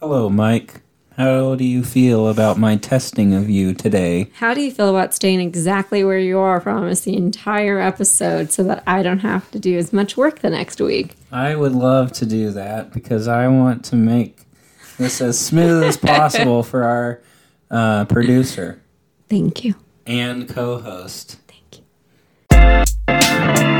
Hello, Mike. How do you feel about my testing of you today? How do you feel about staying exactly where you are for almost the entire episode so that I don't have to do as much work the next week? I would love to do that because I want to make this as smooth as possible for our producer. Thank you. And co-host. Thank you.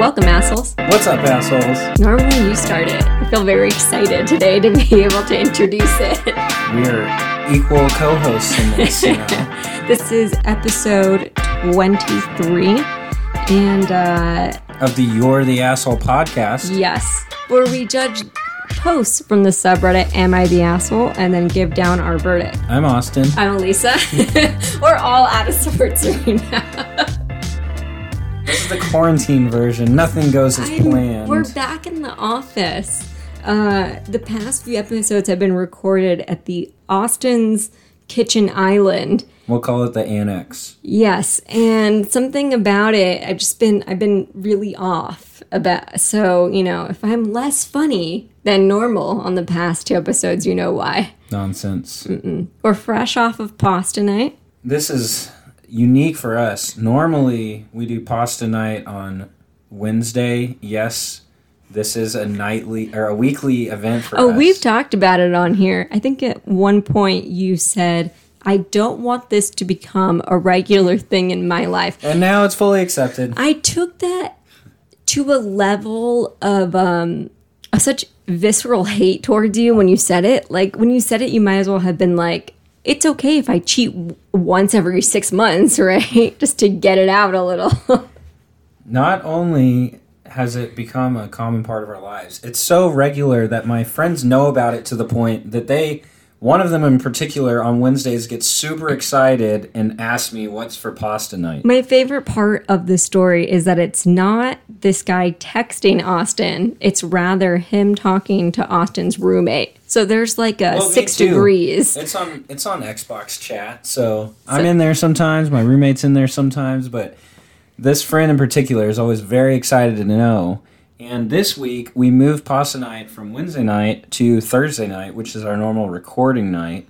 Welcome, assholes. What's up, assholes? Normally you start it. I feel very excited today to be able to introduce it. We are equal co-hosts in this, you know. This is episode 23, and of the You're the Asshole podcast. Yes, where we judge posts from the subreddit Am I the Asshole and then give down our verdict. I'm Austin. I'm Elisa. We're all out of sorts right now. This is the quarantine version. Nothing goes as planned. We're back in the office. The past few episodes have been recorded at the Austin's Kitchen Island. We'll call it the Annex. Yes, and something about it, I've been really off about. So, you know, if I'm less funny than normal on the past two episodes, you know why. Nonsense. Mm-mm. We're fresh off of pasta night. This is unique for us. Normally, we do pasta night on Wednesday. Yes, this is a nightly or a weekly event for us. Oh, we've talked about it on here. I think at one point you said, I don't want this to become a regular thing in my life. And now it's fully accepted. I took that to a level of such visceral hate towards you when you said it. Like, when you said it, you might as well have been like, it's okay if I cheat once every 6 months, right? Just to get it out a little. Not only has it become a common part of our lives, it's so regular that my friends know about it to the point that one of them in particular on Wednesdays gets super excited and asks me what's for pasta night. My favorite part of the story is that it's not this guy texting Austin. It's rather him talking to Austin's roommate. So there's like a 6 degrees. It's on Xbox chat. So I'm in there sometimes. My roommate's in there sometimes. But this friend in particular is always very excited to know. And this week, we moved pasta night from Wednesday night to Thursday night, which is our normal recording night.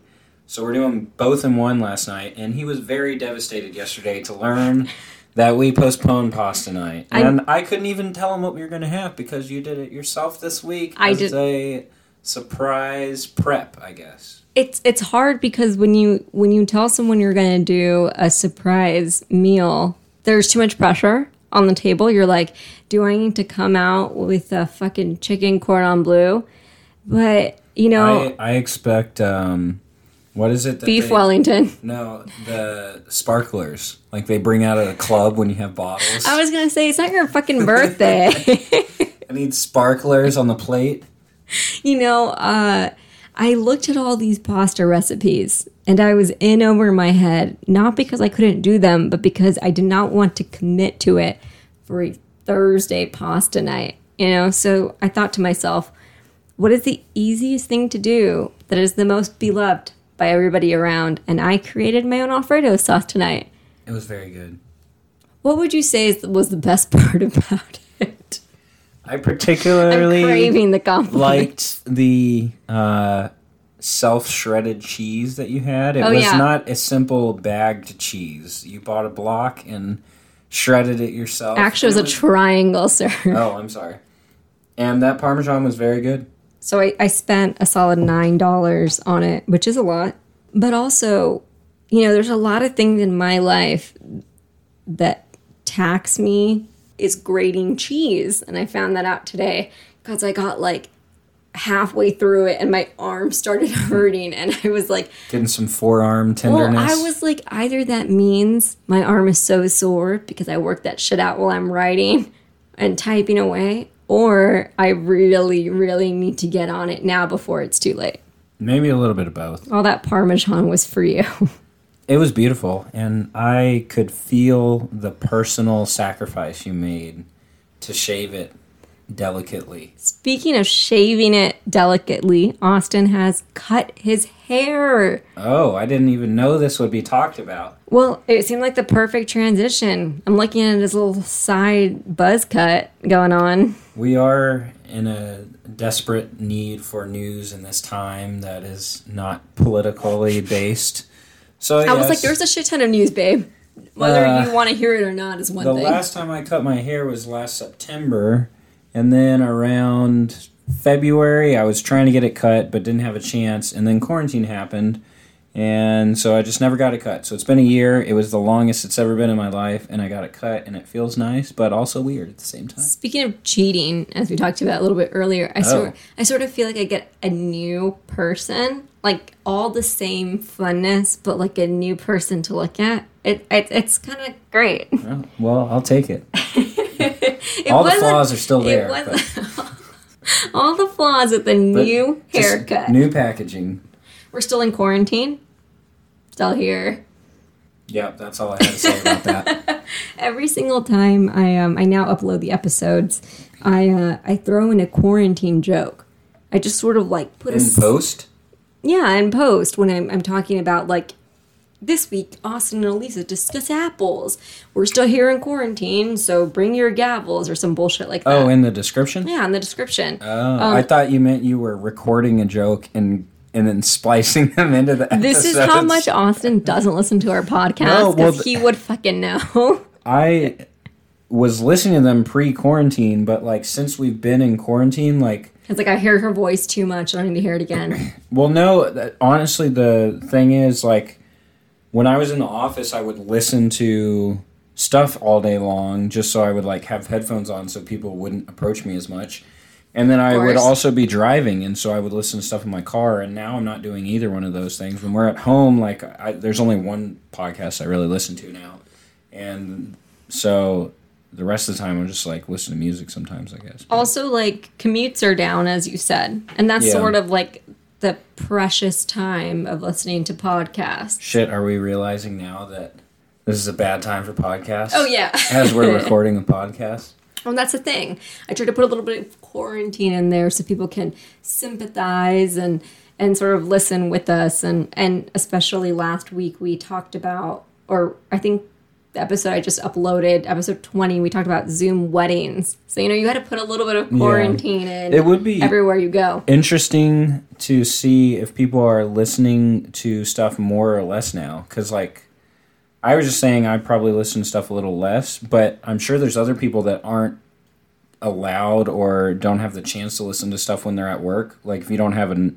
So we're doing both in one last night. And he was very devastated yesterday to learn that we postponed pasta night. And I couldn't even tell him what we were going to have because you did it yourself this week. I did. A surprise prep, I guess. It's hard because when you tell someone you're going to do a surprise meal, there's too much pressure on the table. You're like, do I need to come out with a fucking chicken cordon bleu? But, you know, I expect, what is it? Beef Wellington. No, the sparklers. Like they bring out at a club when you have bottles. I was going to say, it's not your fucking birthday. I need sparklers on the plate. You know, I looked at all these pasta recipes and I was in over my head, not because I couldn't do them, but because I did not want to commit to it for a Thursday pasta night, you know? So I thought to myself, what is the easiest thing to do that is the most beloved by everybody around? And I created my own Alfredo sauce tonight. It was very good. What would you say was the best part about it? I particularly liked the self-shredded cheese that you had. It was not a simple bagged cheese. You bought a block and shredded it yourself. Actually, it was a triangle, sir. Oh, I'm sorry. And that Parmesan was very good. So I spent a solid $9 on it, which is a lot. But also, you know, there's a lot of things in my life that tax me. Is grating cheese, and I found that out today because I got like halfway through it and my arm started hurting and I was like getting some forearm tenderness. Well, I was like, either that means my arm is so sore because I work that shit out while I'm writing and typing away, or I really, really need to get on it now before it's too late. Maybe a little bit of both. All that Parmesan was for you. It was beautiful, and I could feel the personal sacrifice you made to shave it delicately. Speaking of shaving it delicately, Austin has cut his hair. Oh, I didn't even know this would be talked about. Well, it seemed like the perfect transition. I'm looking at his little side buzz cut going on. We are in a desperate need for news in this time that is not politically based. So I was like, there's a shit ton of news, babe. Whether you want to hear it or not is one thing. The last time I cut my hair was last September, and then around February I was trying to get it cut but didn't have a chance, and then quarantine happened, and so I just never got it cut. So it's been a year. It was the longest it's ever been in my life, and I got it cut, and it feels nice but also weird at the same time. Speaking of cheating, as we talked about a little bit earlier, I sort of feel like I get a new person, like all the same funness, but like a new person to look at. It's kind of great. Well, I'll take it. All the flaws are still there. All the flaws with the new haircut. New packaging. We're still in quarantine. Still here. Yep, that's all I had to say about that. Every single time I now upload the episodes, I throw in a quarantine joke. I just sort of like put in post? Yeah, in post when I'm talking about like, this week, Austin and Elisa discuss apples. We're still here in quarantine, so bring your gavels or some bullshit like that. Oh, in the description? Yeah, in the description. Oh, I thought you meant you were recording a joke and then splicing them into the episode. This is how much Austin doesn't listen to our podcast, because he would fucking know. I was listening to them pre-quarantine, but like since we've been in quarantine, like... It's like I hear her voice too much. I don't need to hear it again. Well, no, honestly, the thing is like... When I was in the office, I would listen to stuff all day long just so I would like have headphones on so people wouldn't approach me as much. And then I would also be driving, and so I would listen to stuff in my car, and now I'm not doing either one of those things. When we're at home, like there's only one podcast I really listen to now. And so the rest of the time I'm just like listening to music sometimes, I guess. But also like commutes are down, as you said, and that's sort of like... the precious time of listening to podcasts. Shit, are we realizing now that this is a bad time for podcasts? Oh, yeah. As we're recording a podcast? Well, that's the thing. I try to put a little bit of quarantine in there so people can sympathize and sort of listen with us. And especially last week we talked about, or I think the episode I just uploaded, episode 20, we talked about Zoom weddings. So, you had to put a little bit of quarantine in it would be everywhere you go. Interesting to see if people are listening to stuff more or less now, because like I was just saying, I probably listen to stuff a little less, but I'm sure there's other people that aren't allowed or don't have the chance to listen to stuff when they're at work. Like if you don't have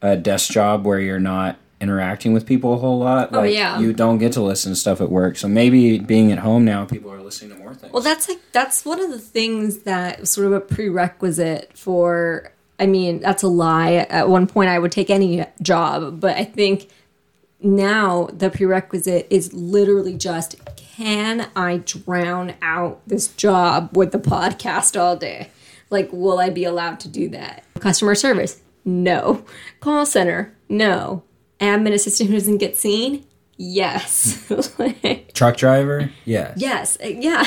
a desk job where you're not interacting with people a whole lot, you don't get to listen to stuff at work. So maybe being at home now, people are listening to more things. Well, that's one of the things that sort of a prerequisite for. I mean, that's a lie. At one point, I would take any job, but I think now the prerequisite is literally just, can I drown out this job with the podcast all day? Like, will I be allowed to do that? Customer service? No. Call center? No. Admin assistant who doesn't get seen? Yes. Like, truck driver? Yes. Yes. Yeah.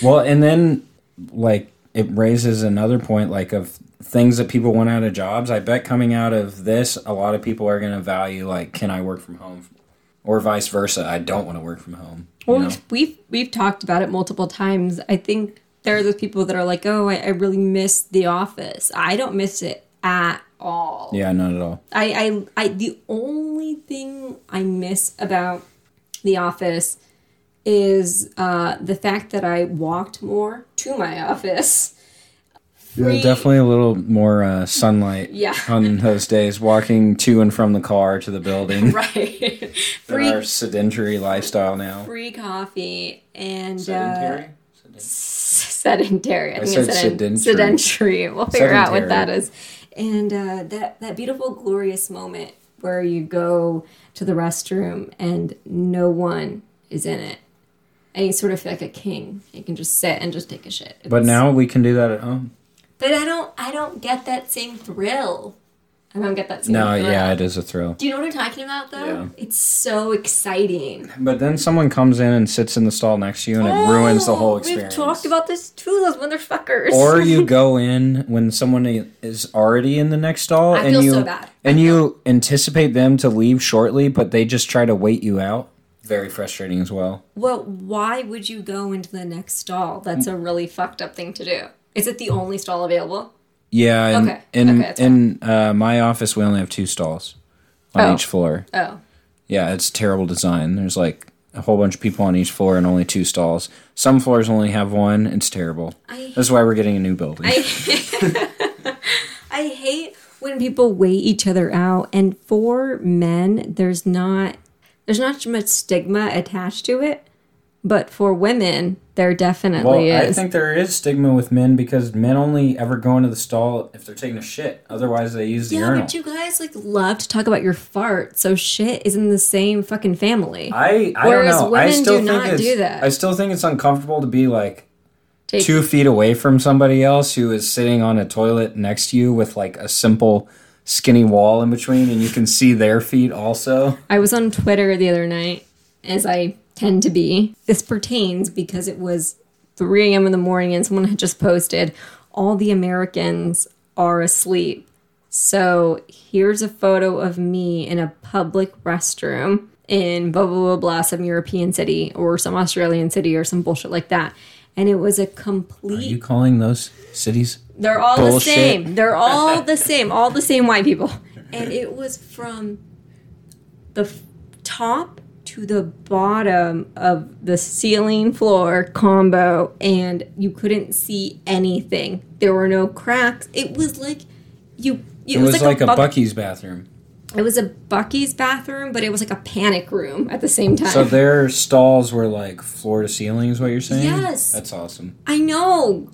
Well, and then, like, it raises another point, like, of... things that people want out of jobs. I bet coming out of this, a lot of people are going to value, like, can I work from home? Or vice versa, I don't want to work from home. Well, we've talked about it multiple times. I think there are those people that are like, oh, I really miss the office. I don't miss it at all. Yeah, not at all. I the only thing I miss about the office is the fact that I walked more to my office. Yeah, definitely a little more sunlight on those days, walking to and from the car to the building. Right. Free, our sedentary lifestyle now. Free coffee and... Sedentary. Sedentary. We'll figure out what that is. And that beautiful, glorious moment where you go to the restroom and no one is in it. And you sort of feel like a king. You can just sit and just take a shit. But now we can do that at home. But I don't get that same thrill. I don't get that scene. No, yeah, it is a thrill. Do you know what I'm talking about, though? Yeah. It's so exciting. But then someone comes in and sits in the stall next to you, and it ruins the whole experience. We've talked about this too, those motherfuckers. Or you go in when someone is already in the next stall, and you anticipate them to leave shortly, but they just try to wait you out. Very frustrating as well. Well, why would you go into the next stall? That's a really fucked up thing to do. Is it the only stall available? Yeah, in my office, we only have 2 stalls on each floor. Oh. Yeah, it's terrible design. There's like a whole bunch of people on each floor and only 2 stalls. Some floors only have 1. It's terrible. That's why we're getting a new building. I hate when people weigh each other out. And for men, there's not much stigma attached to it. But for women, there definitely is. Well, I think there is stigma with men because men only ever go into the stall if they're taking a shit. Otherwise, they use the urinal. Yeah, but you guys love to talk about your fart, so shit is in the same fucking family. I don't know. Whereas women do not do that. I still think it's uncomfortable to be like 2 feet away from somebody else who is sitting on a toilet next to you with like a simple skinny wall in between, and you can see their feet also. I was on Twitter the other night, as I tend to be. This pertains because it was 3 a.m. in the morning and someone had just posted, all the Americans are asleep. So here's a photo of me in a public restroom in blah, blah, blah, blah, some European city or some Australian city or some bullshit like that. And it was a complete... Are you calling those cities? They're all bullshit? The same. They're all the same. All the same white people. And it was from the top to the bottom of the ceiling floor combo, and you couldn't see anything. There were no cracks. It was like it was like a Bucky's bathroom. It was a Bucky's bathroom, but it was like a panic room at the same time. So their stalls were like floor to ceiling is what you're saying? Yes. That's awesome. I know.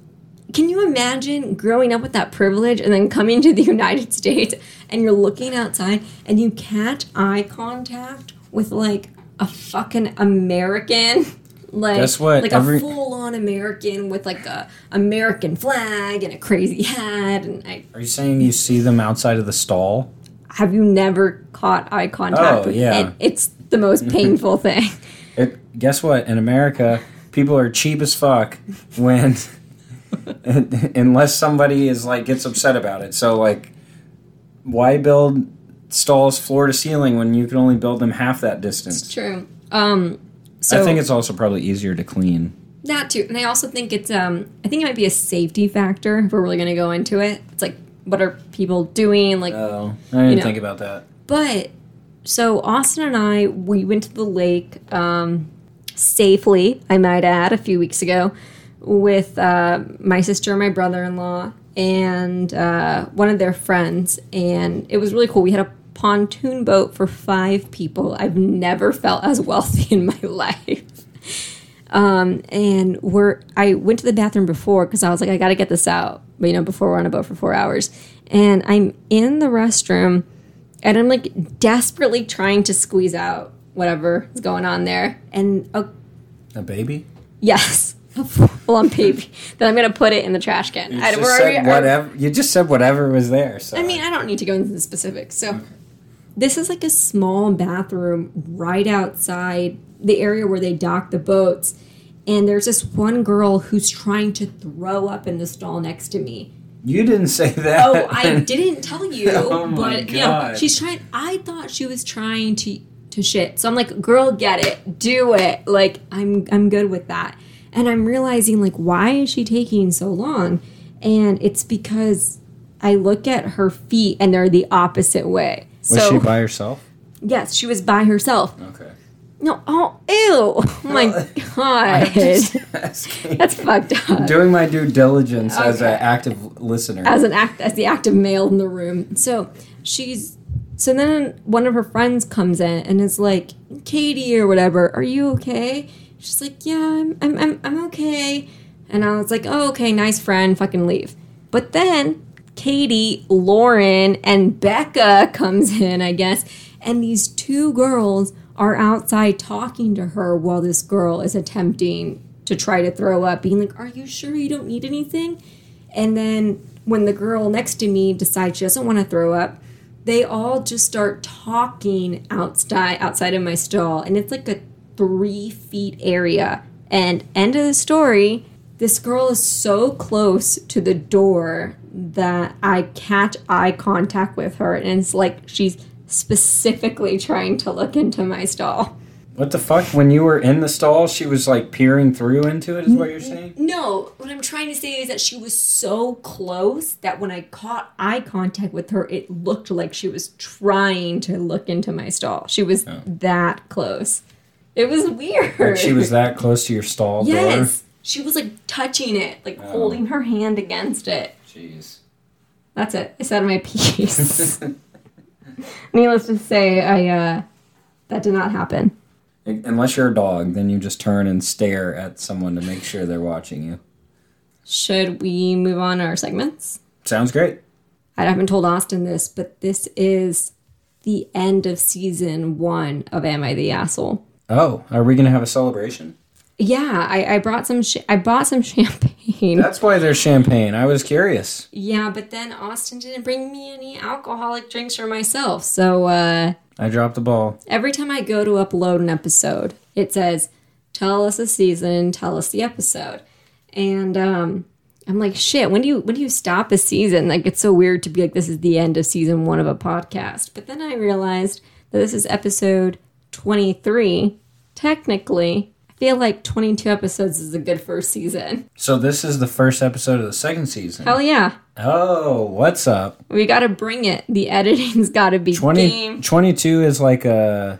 Can you imagine growing up with that privilege and then coming to the United States and you're looking outside and you catch eye contact with like a fucking American, like, guess what? Like a full-on American with like a American flag and a crazy hat. And are you saying you see them outside of the stall? Have you never caught eye contact? Oh, yeah. It's the most painful thing. Guess what? In America, people are cheap as fuck when, unless somebody is like gets upset about it. So like, why build stalls floor to ceiling when you can only build them half that distance? It's true. So I think it's also probably easier to clean. That too. And I also think it's I think it might be a safety factor if we're really going to go into it. It's like, what are people doing? Like, oh, I didn't think about that. But so Austin and I, we went to the lake safely, I might add, a few weeks ago with my sister, my brother-in-law, and one of their friends, and it was really cool. We had a pontoon boat for 5 people. I've never felt as wealthy in my life. And I went to the bathroom before because I was like, I got to get this out, but, you know, before we're on a boat for 4 hours. And I'm in the restroom, and I'm like desperately trying to squeeze out whatever is going on there. And a baby? Yes. A full-on baby. Then I'm going to put it in the trash can. You just said whatever was there. So. I mean, I don't need to go into the specifics. So this is like a small bathroom right outside the area where they dock the boats. And there's this one girl who's trying to throw up in the stall next to me. You didn't say that. Oh, I didn't tell you. Oh, my God. You know, she's trying. I thought she was trying to shit. So I'm like, girl, get it. Do it. Like, I'm good with that. And I'm realizing, like, why is she taking so long? And it's because I look at her feet, and they're the opposite way. Was she by herself? Yes, she was by herself. Okay. No, oh, ew. Oh, my God. That's fucked up. Doing my due diligence as an active listener. As the active male in the room. So then one of her friends comes in and is like, Katie or whatever, are you okay? She's like, yeah, I'm okay. And I was like, oh, okay, nice friend, fucking leave. But then Katie, Lauren, and Becca comes in, I guess, and these 2 girls are outside talking to her while this girl is attempting to try to throw up, being like, are you sure you don't need anything? And then when the girl next to me decides she doesn't want to throw up, they all just start talking outside of my stall. And it's like a 3 feet area. And end of the story, this girl is so close to the door that I catch eye contact with her. And it's like she's specifically trying to look into my stall. What the fuck? When you were in the stall, she was like peering through into it, is what you're saying? No. What I'm trying to say is that she was so close that when I caught eye contact with her, it looked like she was trying to look into my stall. She was that close. It was weird. Like she was that close to your stall door? Yes. She was like touching it, like holding her hand against it. Jeez. That's it. I said my piece. Needless to say, I that did not happen. Unless you're a dog, then you just turn and stare at someone to make sure they're watching you. Should we move on to our segments? Sounds great. I haven't told Austin this, but this is the end of season 1 of Am I the Asshole? Oh, are we going to have a celebration? Yeah, I bought some champagne. That's why there's champagne. I was curious. Yeah, but then Austin didn't bring me any alcoholic drinks for myself, so... I dropped the ball. Every time I go to upload an episode, it says, tell us the season, tell us the episode. And I'm like, shit, when do you stop a season? Like, it's so weird to be like, this is the end of season 1 of a podcast. But then I realized that this is episode 23. Technically, I feel like 22 episodes is a good first season. So this is the first episode of the second season. Hell yeah. Oh, what's up? We gotta bring it. The editing's gotta be 22 is like a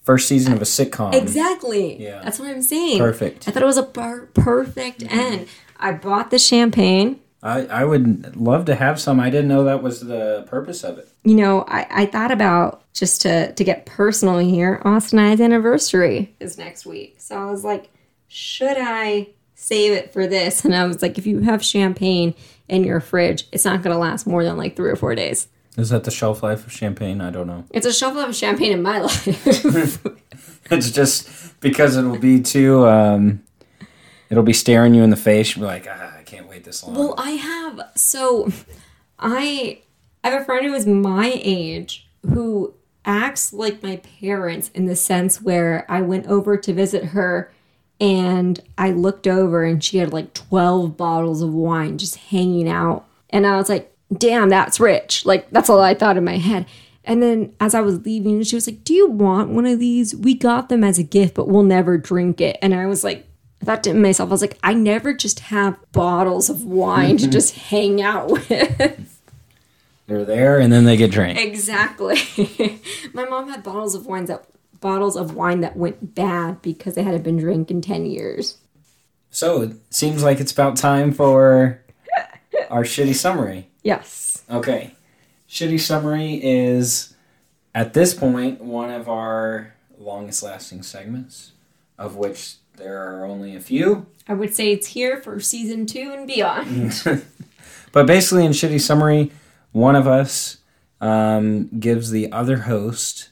first season of a sitcom. Exactly. Yeah. That's what I'm saying. Perfect. I thought it was a perfect end. I bought the champagne. I would love to have some. I didn't know that was the purpose of it. You know, I thought about, just to get personal here, Austin and I's anniversary is next week. So I was like, should I save it for this? And I was like, if you have champagne in your fridge, it's not going to last more than like 3 or 4 days. Is that the shelf life of champagne? I don't know. It's a shelf life of champagne in my life. It's just because it'll be too, it'll be staring you in the face. You'll be like, I can't wait this long. Well, I have a friend who is my age who acts like my parents in the sense where I went over to visit her and I looked over and she had like 12 bottles of wine just hanging out. And I was like, damn, that's rich. Like, that's all I thought in my head. And then as I was leaving, she was like, do you want one of these? We got them as a gift, but we'll never drink it. And I was like, I thought to myself, I was like, I never just have bottles of wine to just hang out with. They're there and then they get drank. Exactly. My mom had bottles of wine that went bad because they hadn't been drank in 10 years. So it seems like it's about time for our shitty summary. Yes. Okay. Shitty summary is, at this point, one of our longest lasting segments, of which there are only a few. I would say it's here for season 2 and beyond. But basically, in shitty summary, one of us gives the other host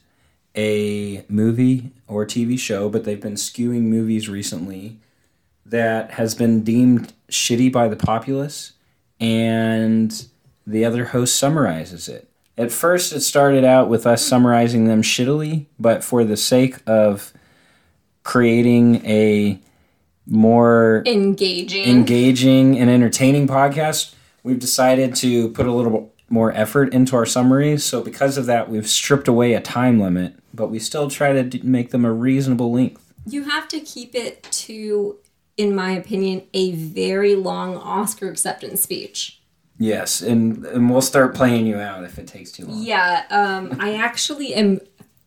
a movie or TV show, but they've been skewing movies recently, that has been deemed shitty by the populace, and the other host summarizes it. At first, it started out with us summarizing them shittily, but for the sake of creating a more engaging and entertaining podcast, we've decided to put a little more effort into our summaries. So because of that, we've stripped away a time limit, but we still try to make them a reasonable length. You have to keep it to, in my opinion, a very long Oscar acceptance speech. Yes, and we'll start playing you out if it takes too long. Yeah, I actually am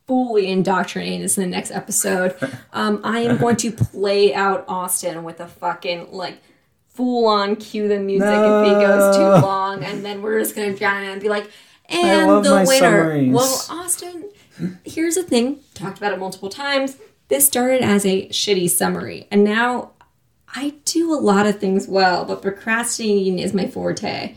fully indoctrinated in the next episode. I am going to play out Austin with a fucking, like, full-on cue the music if he goes too long, and then we're just going to drown it and be like, and the winner. Summaries. Well, Austin, here's the thing. Talked about it multiple times. This started as a shitty summary, and now I do a lot of things well, but procrastinating is my forte.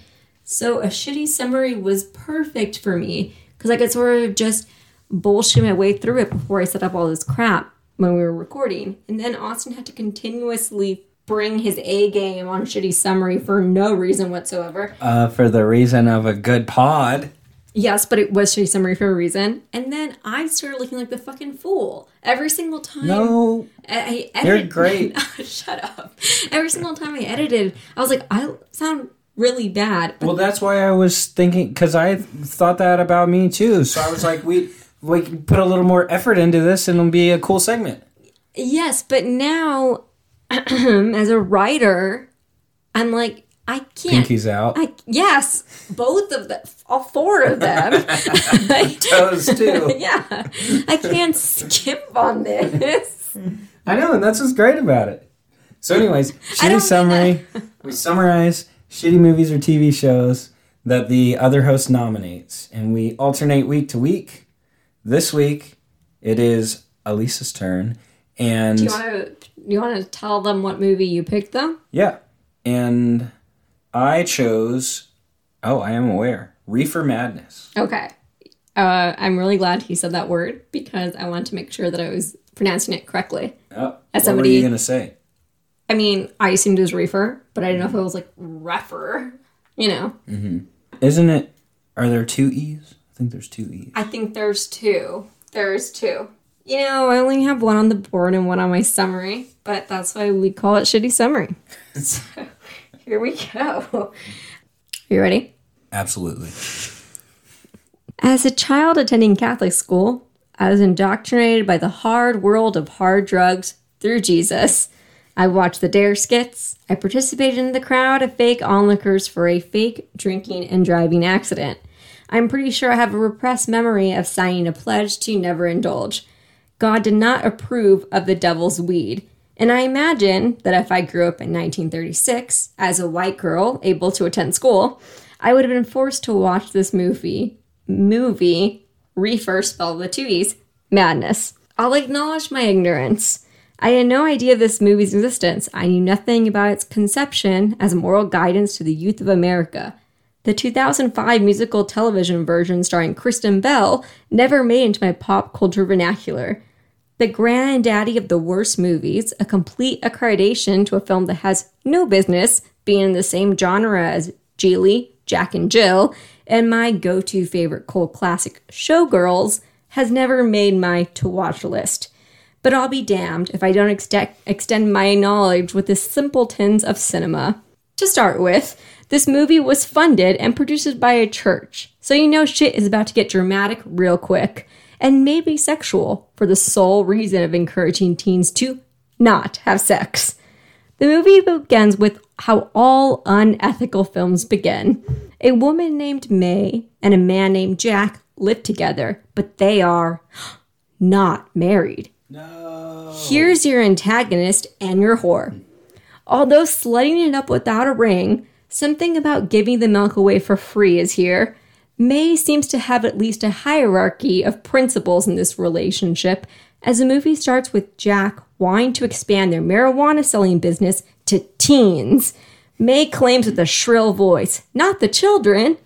So a shitty summary was perfect for me, because I could sort of just bullshit my way through it before I set up all this crap when we were recording. And then Austin had to continuously bring his A game on shitty summary for no reason whatsoever. For the reason of a good pod. Yes, but it was shitty summary for a reason. And then I started looking like the fucking fool every single time. No, I edited. You're great. Shut up. Every single time I edited, I was like, I sound really bad. Well, that's why I was thinking, because I thought that about me too. So I was like, we can put a little more effort into this and it'll be a cool segment. Yes, but now as a writer, I'm like, I can't. Pinkies out. Yes, both of them, all four of them. Toes too. Yeah, I can't skip on this. I know, and that's what's great about it. So, anyways, shitty summary. We summarize shitty movies or TV shows that the other host nominates, and we alternate week to week. This week, it is Elisa's turn, and do you want to tell them what movie you picked, though? Yeah, and I chose, I am aware, Reefer Madness. Okay. I'm really glad he said that word because I wanted to make sure that I was pronouncing it correctly. Oh, what were you going to say? I mean, I assumed it was reefer, but I didn't know if it was like refer, you know. Mm-hmm. Isn't it, are there two E's? I think there's two E's. I think there's two. There's two. You know, I only have one on the board and one on my summary, but that's why we call it shitty summary. So. Here we go. You ready? Absolutely. As a child attending Catholic school, I was indoctrinated by the hard world of hard drugs through Jesus. I watched the dare skits. I participated in the crowd of fake onlookers for a fake drinking and driving accident. I'm pretty sure I have a repressed memory of signing a pledge to never indulge. God did not approve of the devil's weed. And I imagine that if I grew up in 1936 as a white girl able to attend school, I would have been forced to watch this movie, Reefer, spelled with two E's, Madness. I'll acknowledge my ignorance. I had no idea of this movie's existence. I knew nothing about its conception as moral guidance to the youth of America. The 2005 musical television version starring Kristen Bell never made into my pop culture vernacular. The granddaddy of the worst movies, a complete accreditation to a film that has no business being in the same genre as Gigli, Jack and Jill, and my go-to favorite cult classic, Showgirls, has never made my to-watch list. But I'll be damned if I don't extend my knowledge with the simpletons of cinema. To start with, this movie was funded and produced by a church, so you know shit is about to get dramatic real quick. And maybe sexual, for the sole reason of encouraging teens to not have sex. The movie begins with how all unethical films begin. A woman named May and a man named Jack live together, but they are not married. No. Here's your antagonist and your whore. Although slutting it up without a ring, something about giving the milk away for free is here. May seems to have at least a hierarchy of principles in this relationship, as the movie starts with Jack wanting to expand their marijuana selling business to teens. May claims with a shrill voice, not the children,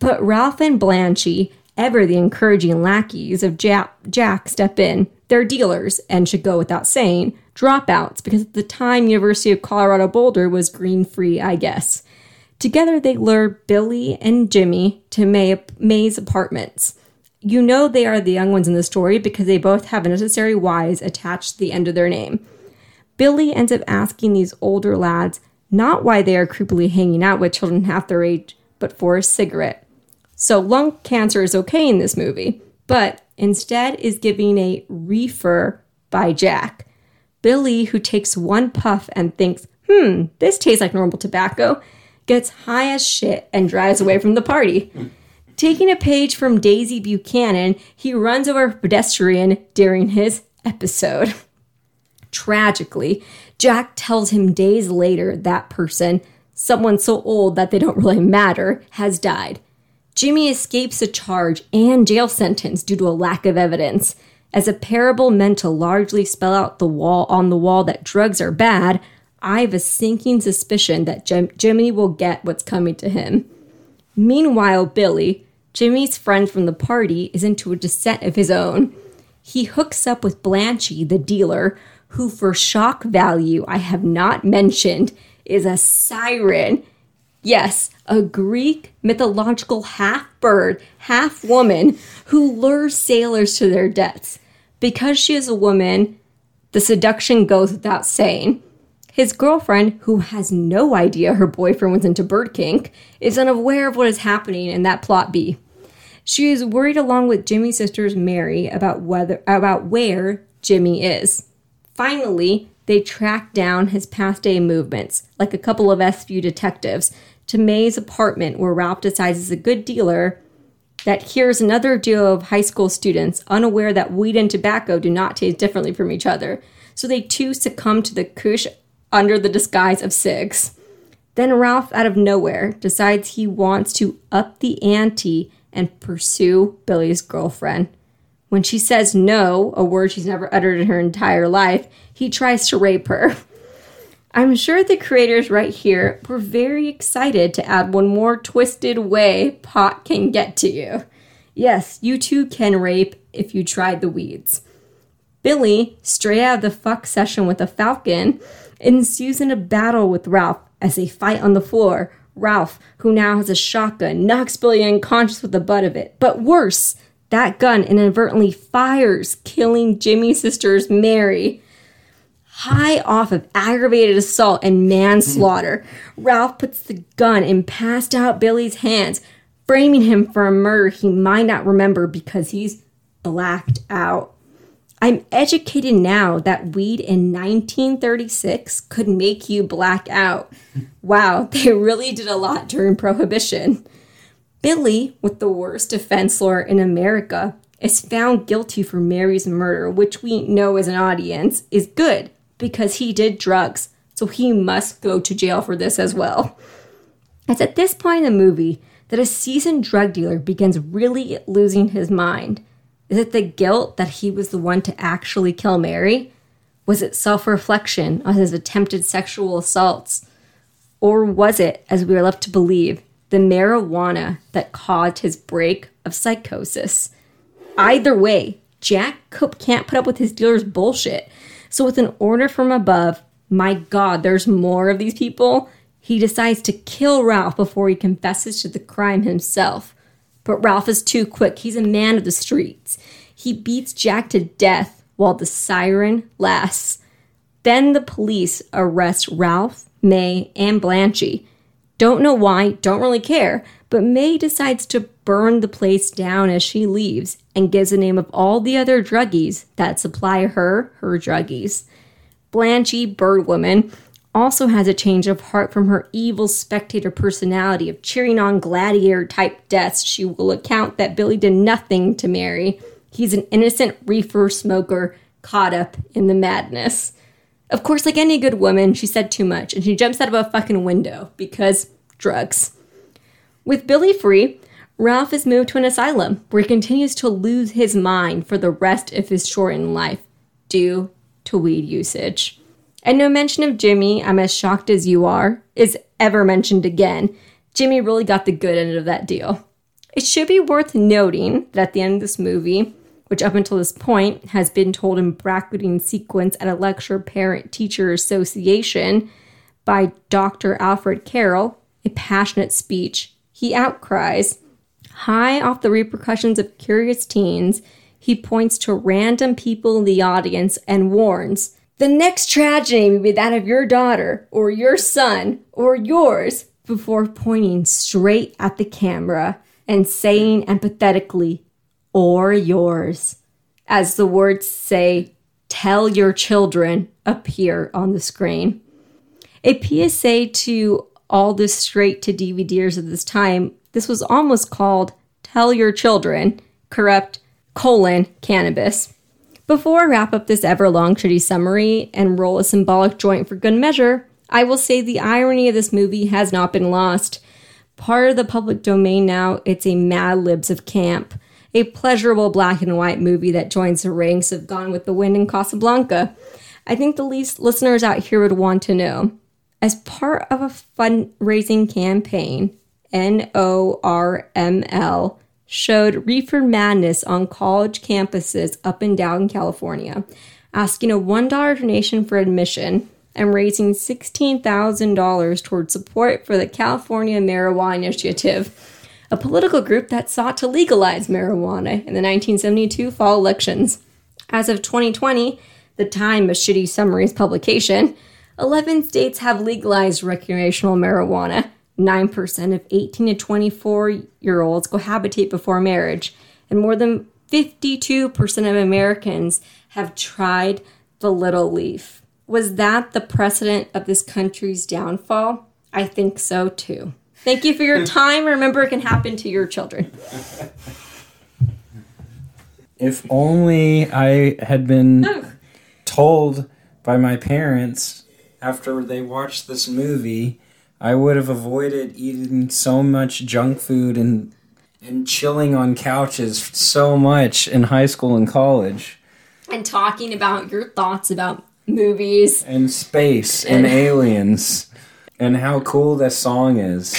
but Ralph and Blanchie, ever the encouraging lackeys of Jack, step in. They're dealers, and should go without saying, dropouts, because at the time University of Colorado Boulder was green-free, I guess. Together, they lure Billy and Jimmy to May's apartments. You know they are the young ones in the story because they both have a necessary Y's attached to the end of their name. Billy ends up asking these older lads not why they are creepily hanging out with children half their age, but for a cigarette. So lung cancer is okay in this movie, but instead is giving a reefer by Jack. Billy, who takes one puff and thinks, this tastes like normal tobacco, gets high as shit and drives away from the party. Taking a page from Daisy Buchanan, he runs over a pedestrian during his episode. Tragically, Jack tells him days later that person, someone so old that they don't really matter, has died. Jimmy escapes a charge and jail sentence due to a lack of evidence. As a parable meant to largely spell out on the wall that drugs are bad, I have a sinking suspicion that Jimmy will get what's coming to him. Meanwhile, Billy, Jimmy's friend from the party, is into a descent of his own. He hooks up with Blanchie, the dealer, who for shock value I have not mentioned is a siren. Yes, a Greek mythological half-bird, half-woman who lures sailors to their deaths. Because she is a woman, the seduction goes without saying. His girlfriend, who has no idea her boyfriend was into bird kink, is unaware of what is happening in that plot B. She is worried along with Jimmy's sister Mary about where Jimmy is. Finally, they track down his past day movements, like a couple of SVU detectives, to May's apartment where Ralph decides he's a good dealer that hears another duo of high school students unaware that weed and tobacco do not taste differently from each other. So they too succumb to the kush under the disguise of cigs. Then Ralph, out of nowhere, decides he wants to up the ante and pursue Billy's girlfriend. When she says no, a word she's never uttered in her entire life, he tries to rape her. I'm sure the creators right here were very excited to add one more twisted way pot can get to you. Yes, you too can rape if you tried the weeds. Billy, straight out of the fuck session with a falcon, ensues in a battle with Ralph as they fight on the floor. Ralph, who now has a shotgun, knocks Billy unconscious with the butt of it. But worse, that gun inadvertently fires, killing Jimmy's sister Mary. High off of aggravated assault and manslaughter, Ralph puts the gun in passed out Billy's hands, framing him for a murder he might not remember because he's blacked out. I'm educated now that weed in 1936 could make you black out. Wow, they really did a lot during Prohibition. Billy, with the worst defense lawyer in America, is found guilty for Mary's murder, which we know as an audience is good because he did drugs, so he must go to jail for this as well. It's at this point in the movie that a seasoned drug dealer begins really losing his mind. Is it the guilt that he was the one to actually kill Mary? Was it self-reflection on his attempted sexual assaults? Or was it, as we are left to believe, the marijuana that caused his break of psychosis? Either way, Jack can't put up with his dealer's bullshit. So with an order from above, my God, there's more of these people, he decides to kill Ralph before he confesses to the crime himself. But Ralph is too quick. He's a man of the streets. He beats Jack to death while the siren lasts. Then the police arrest Ralph, May, and Blanchie. Don't know why, don't really care, but May decides to burn the place down as she leaves and gives the name of all the other druggies that supply her druggies. Blanchie, Birdwoman, also has a change of heart from her evil spectator personality of cheering on gladiator-type deaths. She will account that Billy did nothing to Mary. He's an innocent reefer smoker caught up in the madness. Of course, like any good woman, she said too much, and she jumps out of a fucking window because drugs. With Billy free, Ralph is moved to an asylum where he continues to lose his mind for the rest of his shortened life due to weed usage. And no mention of Jimmy, I'm as shocked as you are, is ever mentioned again. Jimmy really got the good end of that deal. It should be worth noting that at the end of this movie, which up until this point has been told in bracketing sequence at a lecture parent-teacher association by Dr. Alfred Carroll, a passionate speech, he outcries, high off the repercussions of curious teens, he points to random people in the audience and warns, the next tragedy may be that of your daughter or your son or yours, before pointing straight at the camera and saying empathetically, or yours, as the words say, tell your children, appear on the screen. A PSA to all the straight-to-DVDers of this time, this was almost called Tell Your Children, Corrupt, Cannabis. Before I wrap up this ever-long shitty summary and roll a symbolic joint for good measure, I will say the irony of this movie has not been lost. Part of the public domain now, it's a Mad Libs of camp, a pleasurable black and white movie that joins the ranks of Gone with the Wind and Casablanca. I think the least listeners out here would want to know, as part of a fundraising campaign, N-O-R-M-L, showed Reefer Madness on college campuses up and down California, asking a $1 donation for admission. and raising $16,000 toward support for the California Marijuana Initiative, a political group that sought to legalize marijuana in the 1972 fall elections. As of 2020, the time of Shitty Summary's publication, 11 states have legalized recreational marijuana. 9% of 18 to 24-year-olds cohabitate before marriage, and more than 52% of Americans have tried the little leaf. Was that the precedent of this country's downfall? I think so, too. Thank you for your time. Remember, it can happen to your children. If only I had been told by my parents after they watched this movie, I would have avoided eating so much junk food and chilling on couches so much in high school and college. And talking about your thoughts about movies. And space and aliens. And how cool this song is.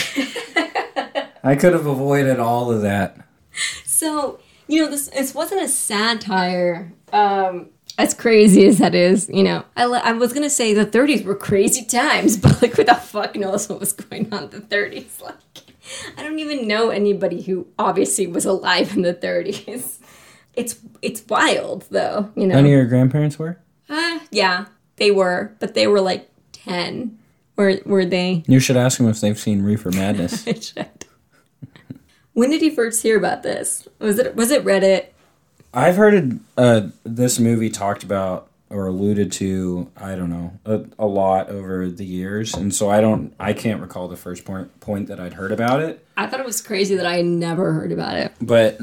I could have avoided all of that. So, you know, this wasn't a satire. As crazy as that is, you know, I was going to say the 30s were crazy times, but, like, who the fuck knows what was going on in the 30s? Like, I don't even know anybody who obviously was alive in the 30s. It's wild, though, you know. None of your grandparents were? Yeah, they were, but they were, like, 10. Were they? You should ask them if they've seen Reefer Madness. I should. When did you first hear about this? Was it Reddit? I've heard this movie talked about or alluded to, I don't know, a lot over the years, and so I can't recall the first point that I'd heard about it. I thought it was crazy that I had never heard about it. But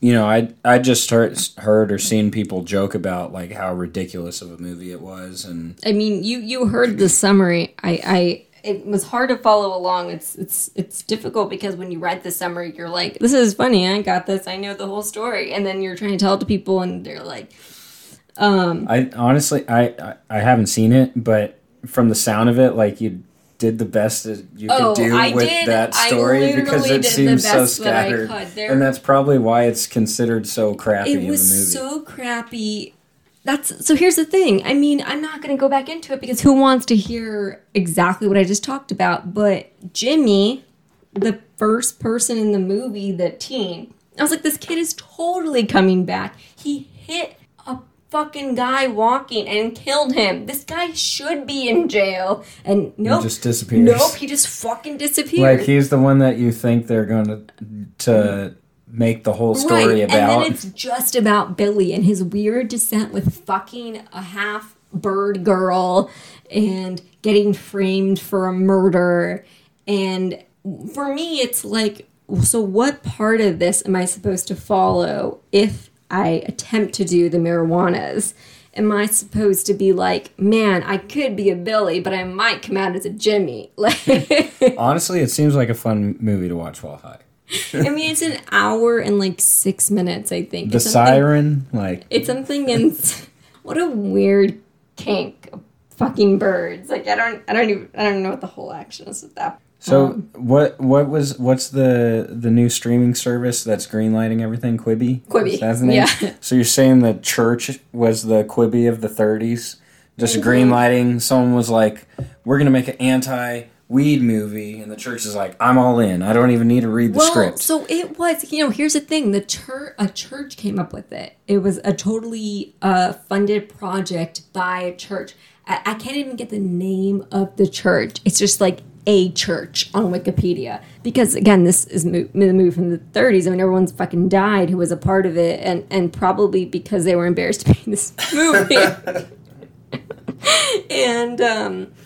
you know, I just heard or seen people joke about, like, how ridiculous of a movie it was, and I mean, you heard the summary. It was hard to follow along. It's difficult because when you read the summary, you're like, this is funny. I got this. I know the whole story. And then you're trying to tell it to people, and they're like... I honestly, I haven't seen it, but from the sound of it, like, you did the best that you could do that story because it seems so scattered. And that's probably why it's considered so crappy in the movie. It was so crappy... So here's the thing. I mean, I'm not going to go back into it because who wants to hear exactly what I just talked about? But Jimmy, the first person in the movie, the teen, I was like, this kid is totally coming back. He hit a fucking guy walking and killed him. This guy should be in jail. And nope. He just disappears. Nope, he just fucking disappears. Like, he's the one that you think they're going to make the whole story about. And then it's just about Billy and his weird descent with fucking a half bird girl and getting framed for a murder. And for me, it's like, so what part of this am I supposed to follow if I attempt to do the marijuanas? Am I supposed to be like, man, I could be a Billy, but I might come out as a Jimmy? Honestly, it seems like a fun movie to watch while high. I mean, it's an hour and, like, 6 minutes, I think. The siren, like... It's something in... What a weird kink of fucking birds. Like, I don't know what the whole action is with that. So, what's the new streaming service that's greenlighting everything? Quibi? Quibi, that's the name? Yeah. So you're saying the church was the Quibi of the 30s? Just greenlighting. Someone was like, we're going to make an anti-weed movie, and the church is like, I'm all in. I don't even need to read the script. So it was, you know, here's the thing. A church came up with it. It was a totally funded project by a church. I can't even get the name of the church. It's just like a church on Wikipedia. Because, again, this is the move from the 30s. I mean, everyone's fucking died who was a part of it, and probably because they were embarrassed to be in this movie. And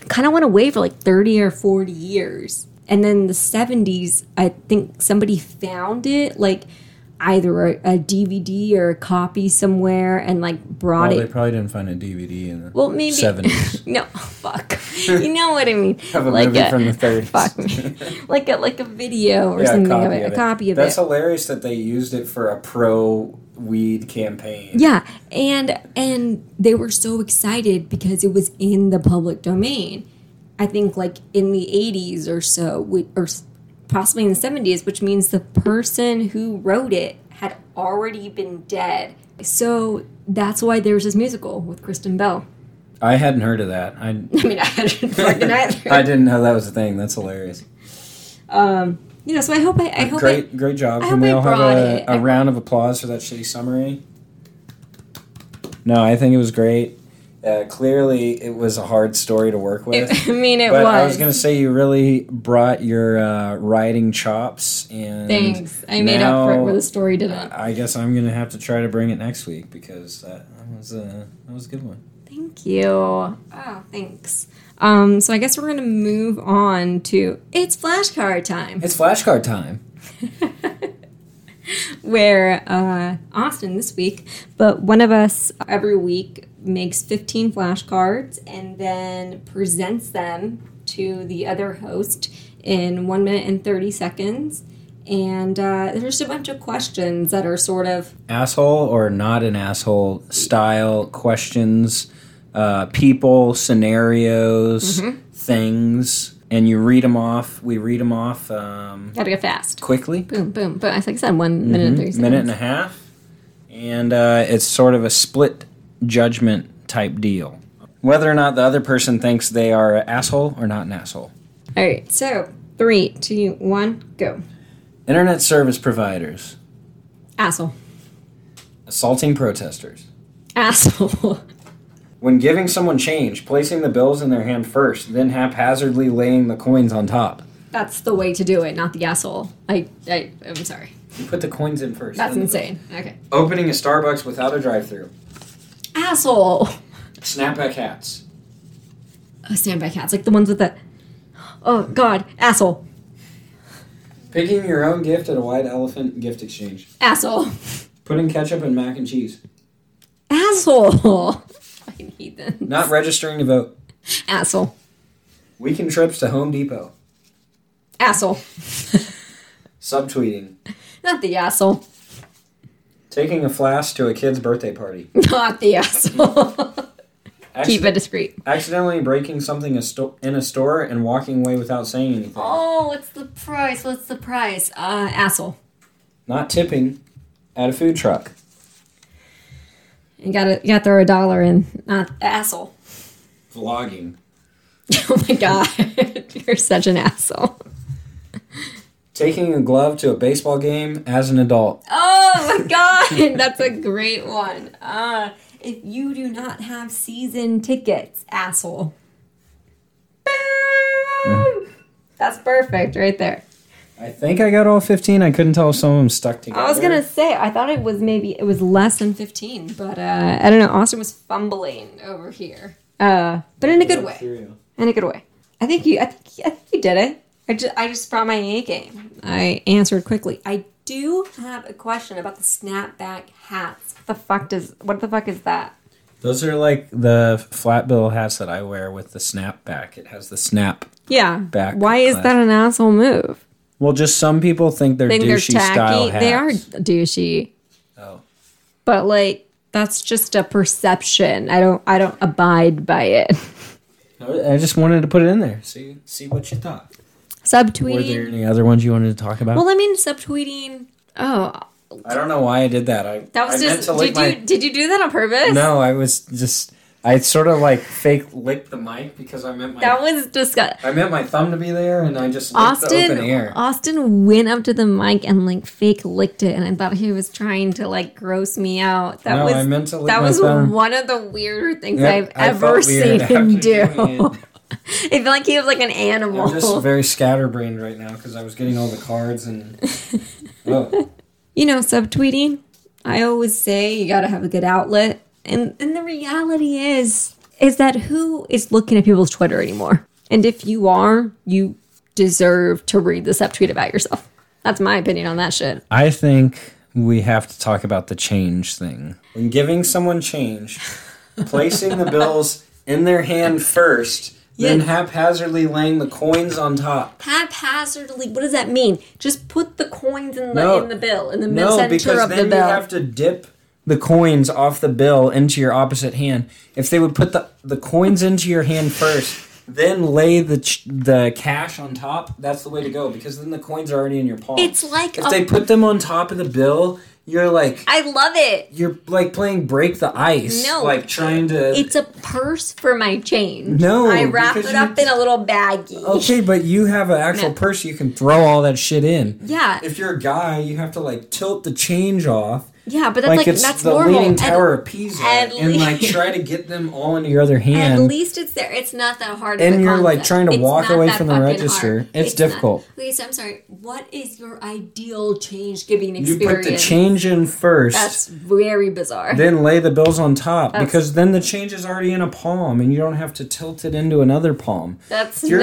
kind of went away for like 30 or 40 years. And then the 70s, I think somebody found it, like either a DVD or a copy somewhere, and like brought it. Well, they probably didn't find a DVD in the 70s. No, fuck. You know what I mean? Have a like movie from the 30s. Fuck me. Like a video or something of it. A copy of it. That's hilarious that they used it for a pro-weed campaign. Yeah, and they were so excited because it was in the public domain. I think like in the 80s or so, or possibly in the 70s, which means the person who wrote it had already been dead. So that's why there was this musical with Kristen Bell. I hadn't heard of that. I mean, I hadn't fucking either. I didn't know that was a thing. That's hilarious. You know, so I hope I hope great job. Can we all have a round of applause for that shitty summary? No, I think it was great. Clearly, it was a hard story to work with. It was. I was going to say you really brought your writing chops. And thanks. I made up for it where the story didn't. I guess I'm going to have to try to bring it next week because that was a good one. Thank you. Oh, thanks. So I guess we're going to move on to It's Flashcard Time. It's Flashcard Time. Where Austin this week, but one of us every week makes 15 flashcards and then presents them to the other host in 1 minute and 30 seconds. And there's just a bunch of questions that are sort of asshole or not an asshole style questions, people, scenarios, things. And you read them off. We read them off. Gotta go fast. Quickly. Boom, boom. But like I said, 1 minute and 30 seconds. Minute and a half. And it's sort of a split judgment type deal. Whether or not the other person thinks they are an asshole or not an asshole. All right. So 3, 2, 1, go. Internet service providers. Asshole. Assaulting protesters. Asshole. When giving someone change, placing the bills in their hand first, then haphazardly laying the coins on top. That's the way to do it, not the asshole. I'm sorry. You put the coins in first. That's insane. Okay. Opening a Starbucks without a drive-thru. Asshole. Snapback hats. Oh, snapback hats. Like the ones with the... Oh, God. Asshole. Picking your own gift at a White Elephant gift exchange. Asshole. Putting ketchup in mac and cheese. Asshole. Heathens. Not registering to vote. Asshole. Weekend trips to Home Depot. Asshole. Subtweeting. Not the asshole. Taking a flask to a kid's birthday party. Not the asshole. Keep it discreet. Accidentally breaking something in a store and walking away without saying anything. Oh, what's the price? What's the price? Asshole. Not tipping at a food truck. You gotta throw a $1 in. Not asshole. Vlogging. Oh my God. You're such an asshole. Taking a glove to a baseball game as an adult. Oh my God. That's a great one. If you do not have season tickets, asshole. Boom! That's perfect right there. I think I got all 15. I couldn't tell if some of them stuck together. I was going to say, I thought it was less than 15, but I don't know. Austin was fumbling over here, but in a good way. In a good way. I think you did it. I just brought my A game. I answered quickly. I do have a question about the snapback hats. What the fuck is that? Those are like the flat bill hats that I wear with the snapback. It has the snap. Yeah. Back. Why is that an asshole move? Well, just some people think they're douchey style hats. They are douchey. Oh. But like that's just a perception. I don't abide by it. I just wanted to put it in there. See what you thought. Subtweeting. Were there any other ones you wanted to talk about? Well, I mean subtweeting. Oh. I don't know why I did that. Did you do that on purpose? No, I sort of like fake licked the mic because I meant my... That was disgusting. I meant my thumb to be there and I just licked the open air. Austin went up to the mic and like fake licked it and I thought he was trying to like gross me out. I meant to lick my thumb. That was one of the weirder things I've ever seen him do. I feel like he was like an animal. I'm just very scatterbrained right now because I was getting all the cards and... Oh. You know, subtweeting, I always say you gotta have a good outlet. And the reality is that who is looking at people's Twitter anymore? And if you are, you deserve to read the subtweet about yourself. That's my opinion on that shit. I think we have to talk about the change thing. When giving someone change, placing the bills in their hand first, then haphazardly laying the coins on top. Haphazardly? What does that mean? Just put the coins in the center of the bill. No, because then you have to dip the coins off the bill into your opposite hand. If they would put the coins into your hand first, then lay the cash on top, that's the way to go because then the coins are already in your palm. It's like if they put them on top of the bill, You're like... I love it. You're like playing Break the Ice. No. Like trying to... It's a purse for my change. No. I wrap it up in a little baggie. Okay, but you have an actual purse you can throw all that shit in. Yeah. If you're a guy, you have to like tilt the change off. Yeah, but that's like that's normal. It's the Leaning Tower of Pisa, and like try to get them all into your other hand. At least it's there. It's not that hard. And you're concept. Like trying to it's walk away from the register. Hard. It's difficult. Not. Lisa, I'm sorry. What is your ideal change giving experience? You put the change in first. That's very bizarre. Then lay the bills on top because then the change is already in a palm, and you don't have to tilt it into another palm. That's You're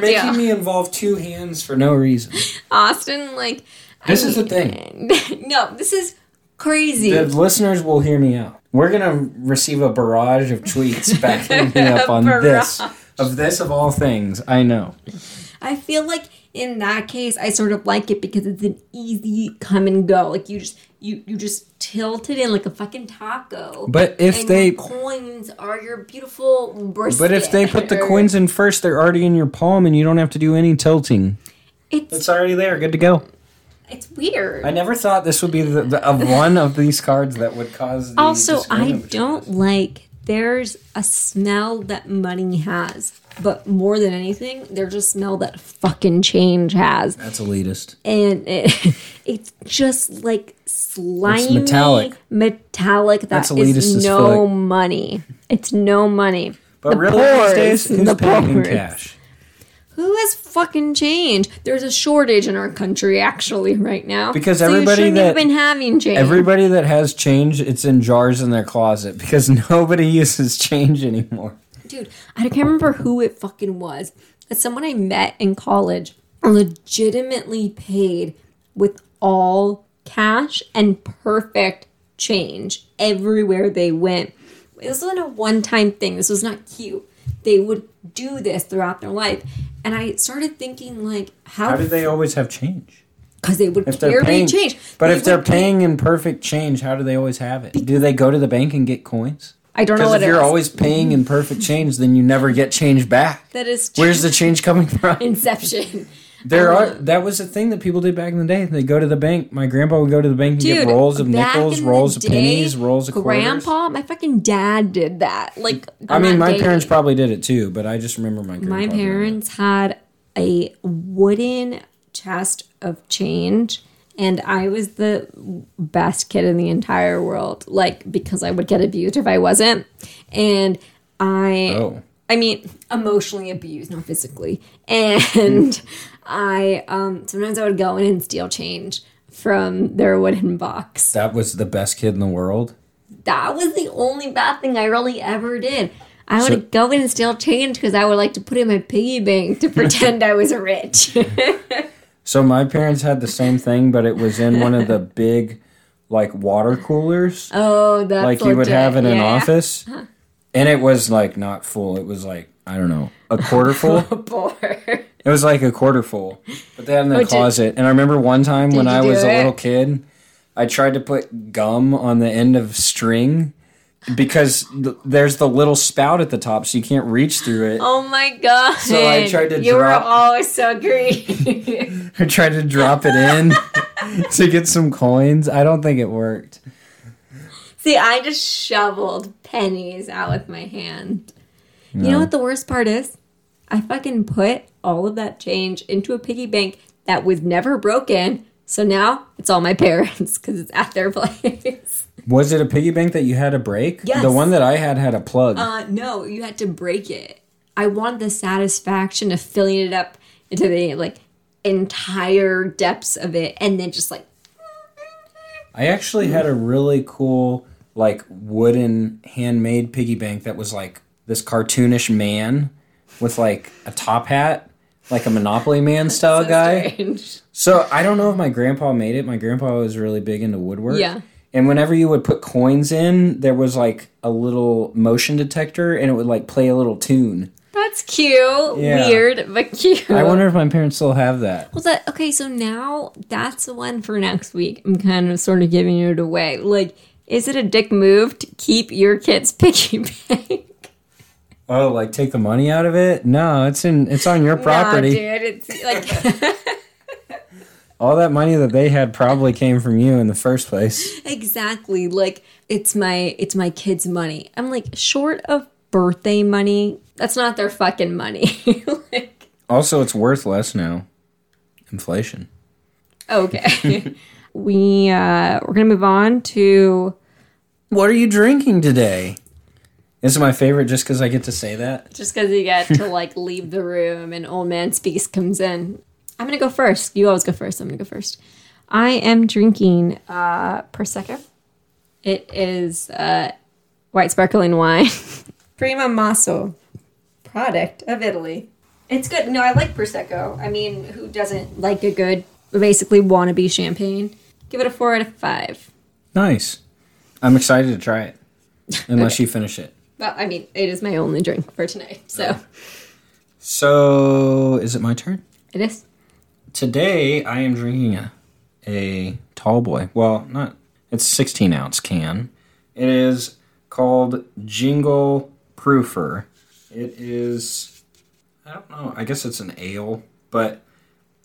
making me involve two hands for no reason. Austin, like this is the thing. No, this is. Crazy. The listeners will hear me out. We're gonna receive a barrage of tweets backing me up on this of all things. I know. I feel like in that case, I sort of like it because it's an easy come and go. Like you just tilt it in like a fucking taco. But if they coins are your beautiful brisket. But if they put the coins in first, they're already in your palm, and you don't have to do any tilting. It's already there. Good to go. It's weird. I never thought this would be one of these cards that would cause the also, I don't like... There's a smell that money has. But more than anything, there's a smell that fucking change has. That's elitist. And it's just like slimy... It's metallic. Metallic. That's elitist as fuck. No money. It's no money. But the really these days, who's paying in cash? Who has fucking change? There's a shortage in our country, actually, right now. Because everybody that been having change. Everybody that has change, it's in jars in their closet because nobody uses change anymore. Dude, I can't remember who it fucking was, but someone I met in college legitimately paid with all cash and perfect change everywhere they went. This wasn't a one-time thing. This was not cute. They would do this throughout their life. And I started thinking, like, how do they always have change? Because they would carry change. But if they're paying in perfect change, how do they always have it? Do they go to the bank and get coins? I don't know what it is. Because if you're always paying in perfect change, then you never get change back. That is true. Where's the change coming from? Inception. That was a thing that people did back in the day. They go to the bank. My grandpa would go to the bank and get rolls of nickels, rolls of pennies, rolls of quarters. Grandpa, my fucking dad did that. Like, I mean, my parents probably did it too, but I just remember my grandpa. My parents had a wooden chest of change, and I was the best kid in the entire world. Like, because I would get abused if I wasn't, and I mean, emotionally abused, not physically. And I sometimes I would go in and steal change from their wooden box. That was the best kid in the world? That was the only bad thing I really ever did. I would go in and steal change because I would like to put it in my piggy bank to pretend I was rich. So my parents had the same thing, but it was in one of the big, like, water coolers. Oh, that's like you would have in an office. Huh. And it was, like, not full. It was, like, I don't know, a quarter full? It was, like, a quarter full. But they had in the closet. And I remember one time when I was a little kid, I tried to put gum on the end of string because there's the little spout at the top, so you can't reach through it. Oh, my God. So I tried to You were always so greedy. I tried to drop it in to get some coins. I don't think it worked. See, I just shoveled pennies out with my hand. No. You know what the worst part is? I fucking put all of that change into a piggy bank that was never broken. So now it's all my parents because it's at their place. Was it a piggy bank that you had to break? Yes. The one that I had a plug. No, you had to break it. I wanted the satisfaction of filling it up into the like entire depths of it and then just like... I actually had a really cool... like wooden handmade piggy bank that was like this cartoonish man with like a top hat, like a Monopoly Man style guy. Strange. So I don't know if my grandpa made it. My grandpa was really big into woodwork. Yeah. And whenever you would put coins in, there was like a little motion detector and it would like play a little tune. That's cute. Yeah. Weird, but cute. I wonder if my parents still have that. Well, okay, so now that's the one for next week. I'm kind of sort of giving it away. Like, is it a dick move to keep your kid's piggy bank? Oh, like take the money out of it? No, it's on your property. Nah, dude, it's like all that money that they had probably came from you in the first place. Exactly. Like, it's my kids' money. I'm like, short of birthday money, that's not their fucking money. Like, also, it's worth less now. Inflation. Okay. We're going to move on to... What are you drinking today? This is my favorite just because I get to say that. Just because you get to, like, leave the room and old man Speaks comes in. I'm going to go first. You always go first. I'm going to go first. I am drinking Prosecco. It is white sparkling wine. Primo Masso, product of Italy. It's good. No, I like Prosecco. I mean, who doesn't like a good... basically wannabe champagne. Give it a 4 out of 5. Nice. I'm excited to try it. Unless okay. You finish it. Well, I mean, it is my only drink for tonight, so. Oh. So, is it my turn? It is. Today, I am drinking a tall boy. Well, not. It's a 16-ounce can. It is called Jingle Proofer. It is, I don't know, I guess it's an ale, but...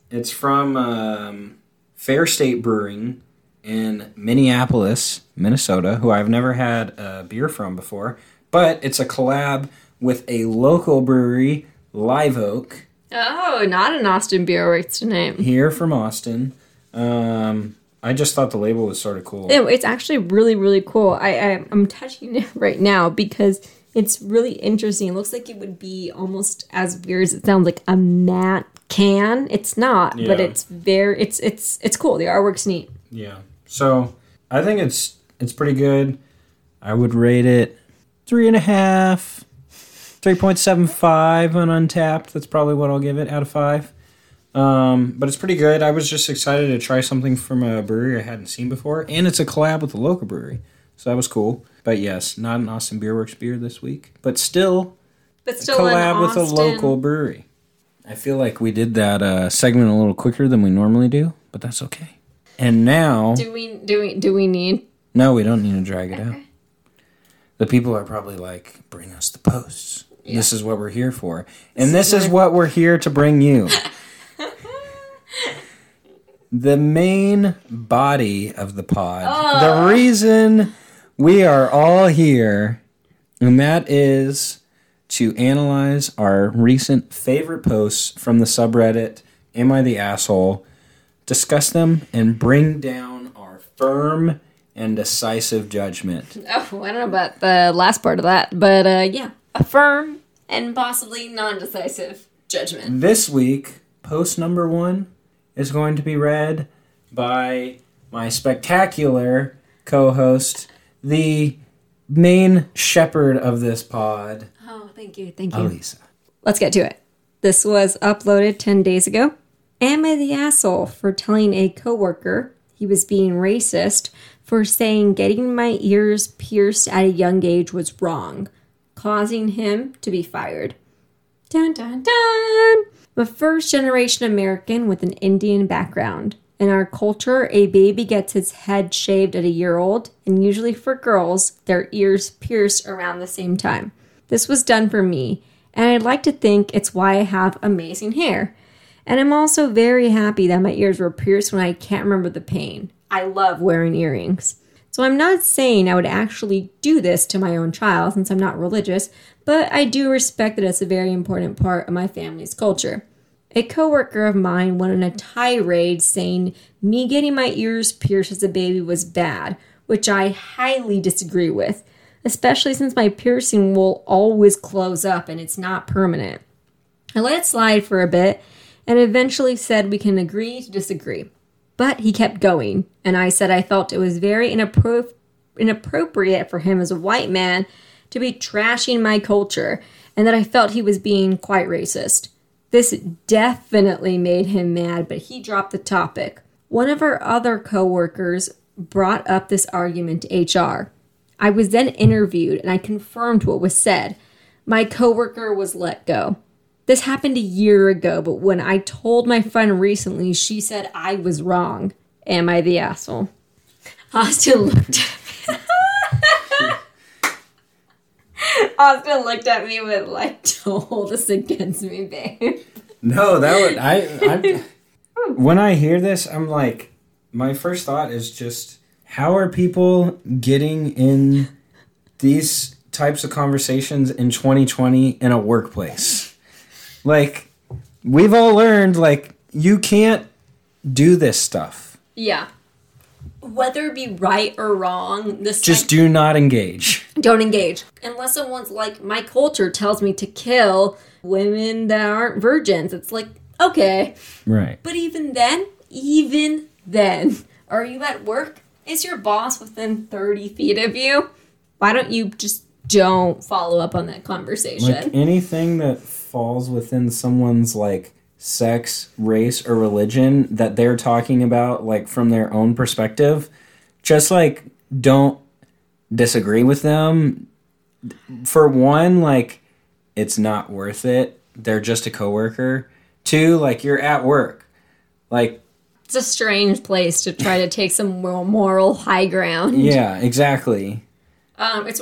It's from Fair State Brewing in Minneapolis, Minnesota, who I've never had a beer from before. But it's a collab with a local brewery, Live Oak. Oh, not an Austin beer works tonight. Here from Austin. I just thought the label was sort of cool. It's actually really, really cool. I'm touching it right now because it's really interesting. It looks like it would be almost as weird as it sounds, like a matte can. It's not, yeah. But it's very it's cool. The artwork's neat. Yeah. So I think it's pretty good. I would rate it 3.5, 3.75 on Untappd. That's probably what I'll give it out of 5. But it's pretty good. I was just excited to try something from a brewery I hadn't seen before, and it's a collab with a local brewery, so that was cool. But yes, not an Austin Beerworks beer this week, but still a collab with a local brewery. I feel like we did that segment a little quicker than we normally do, but that's okay. And now... Do we need... No, we don't need to drag it out. The people are probably like, bring us the posts. Yeah. This is what we're here for. And this is what we're here to bring you. The main body of the pod. Oh. The reason we are all here, and that is... to analyze our recent favorite posts from the subreddit, Am I the Asshole, discuss them, and bring down our firm and decisive judgment. Oh, I don't know about the last part of that, but yeah, a firm and possibly non-decisive judgment. This week, post number 1 is going to be read by my spectacular co-host, the main shepherd of this pod... Oh, thank you. Alisa. Let's get to it. This was uploaded 10 days ago. Am I the asshole for telling a coworker he was being racist for saying getting my ears pierced at a young age was wrong, causing him to be fired? Dun, dun, dun! I'm a first-generation American with an Indian background. In our culture, a baby gets his head shaved at a year old, and usually for girls, their ears pierced around the same time. This was done for me, and I'd like to think it's why I have amazing hair. And I'm also very happy that my ears were pierced when I can't remember the pain. I love wearing earrings. So I'm not saying I would actually do this to my own child since I'm not religious, but I do respect that it's a very important part of my family's culture. A coworker of mine went on a tirade saying me getting my ears pierced as a baby was bad, which I highly disagree with. Especially since my piercing will always close up and it's not permanent. I let it slide for a bit and eventually said we can agree to disagree. But he kept going, and I said I felt it was very inappropriate for him as a white man to be trashing my culture, and that I felt he was being quite racist. This definitely made him mad, but he dropped the topic. One of our other coworkers brought up this argument to HR. I was then interviewed, and I confirmed what was said. My coworker was let go. This happened a year ago, but when I told my friend recently, she said I was wrong. Am I the asshole? Austin looked at me with, like, don't hold this against me, babe. No, that would... I When I hear this, I'm like, my first thought is just, how are people getting in these types of conversations in 2020 in a workplace? Like, we've all learned, like, you can't do this stuff. Yeah. Whether it be right or wrong, this just do not engage. Don't engage. Unless someone's like, my culture tells me to kill women that aren't virgins. It's like, okay. Right. But even then, are you at work? Is your boss within 30 feet of you? Why don't you just don't follow up on that conversation? Like, anything that falls within someone's, like, sex, race, or religion that they're talking about, like, from their own perspective, just, like, don't disagree with them. For one, like, it's not worth it. They're just a coworker. Two, like, you're at work. Like, it's a strange place to try to take some moral high ground. Yeah, exactly. It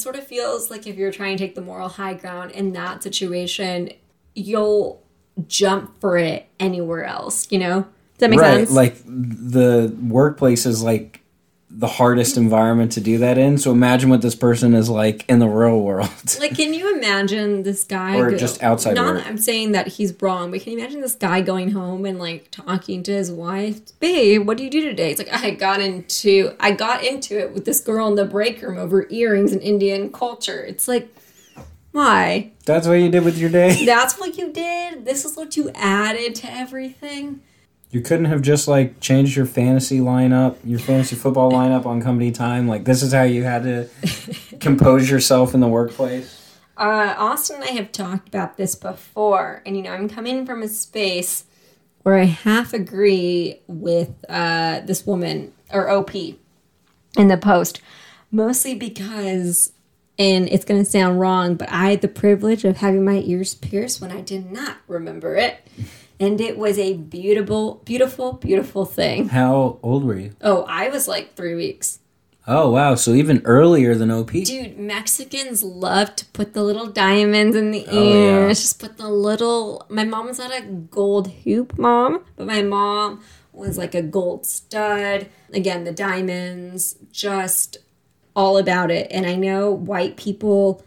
sort of feels like if you're trying to take the moral high ground in that situation, you'll jump for it anywhere else, you know? Does that make sense? Like, the workplace is, like, the hardest environment to do that in, so imagine what this person is like in the real world. Like, can you imagine this guy... or just outside work. Not that I'm saying that he's wrong, but can you imagine this guy going home and, like, talking to his wife? Babe, what do you do today? It's like, I got into it with this girl in the break room over earrings and Indian culture. It's like, why? That's what you did with your day? That's what you did? This is what you added to everything? You couldn't have just, like, changed your fantasy lineup, your fantasy football lineup on company time. Like, this is how you had to compose yourself in the workplace. Austin and I have talked about this before. And, you know, I'm coming from a space where I half agree with this woman, or OP, in the post. Mostly because, and it's going to sound wrong, but I had the privilege of having my ears pierced when I did not remember it. And it was a beautiful, beautiful, beautiful thing. How old were you? Oh, I was like 3 weeks. Oh, wow. So even earlier than OP. Dude, Mexicans love to put the little diamonds in the ear. Yeah. Just put the little... My mom was not a gold hoop mom, but my mom was like a gold stud. Again, the diamonds, just all about it. And I know white people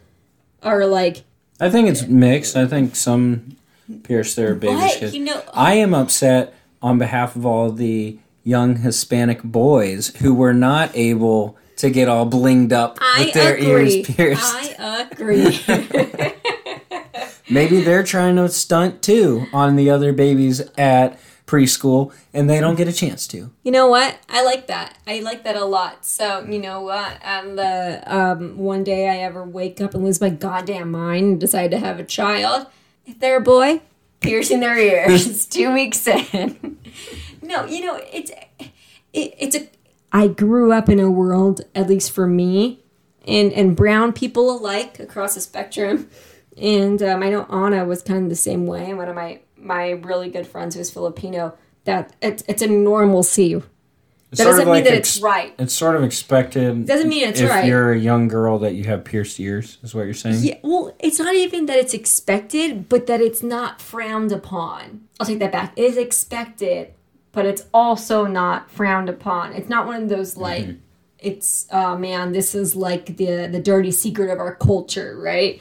are like... I think it's mixed. I think some... pierce their baby's kids. You know, I am upset on behalf of all the young Hispanic boys who were not able to get all blinged up with their ears pierced. I agree. Maybe they're trying to stunt too on the other babies at preschool and they don't get a chance to. You know what? I like that. I like that a lot. So, you know what? The one day I ever wake up and lose my goddamn mind and decide to have a child... If they're a boy, piercing their ears 2 weeks in. No, you know, it's I grew up in a world, at least for me, and brown people alike across the spectrum. And I know Anna was kind of the same way. And one of my really good friends who's Filipino, that it's a normalcy. That doesn't mean that it's right. It's sort of expected. Doesn't mean it's right. If you're a young girl that you have pierced ears, is what you're saying? Yeah, well, it's not even that it's expected, but that it's not frowned upon. I'll take that back. It is expected, but it's also not frowned upon. It's not one of those, like, mm-hmm. It's, oh, man, this is, like, the dirty secret of our culture, right?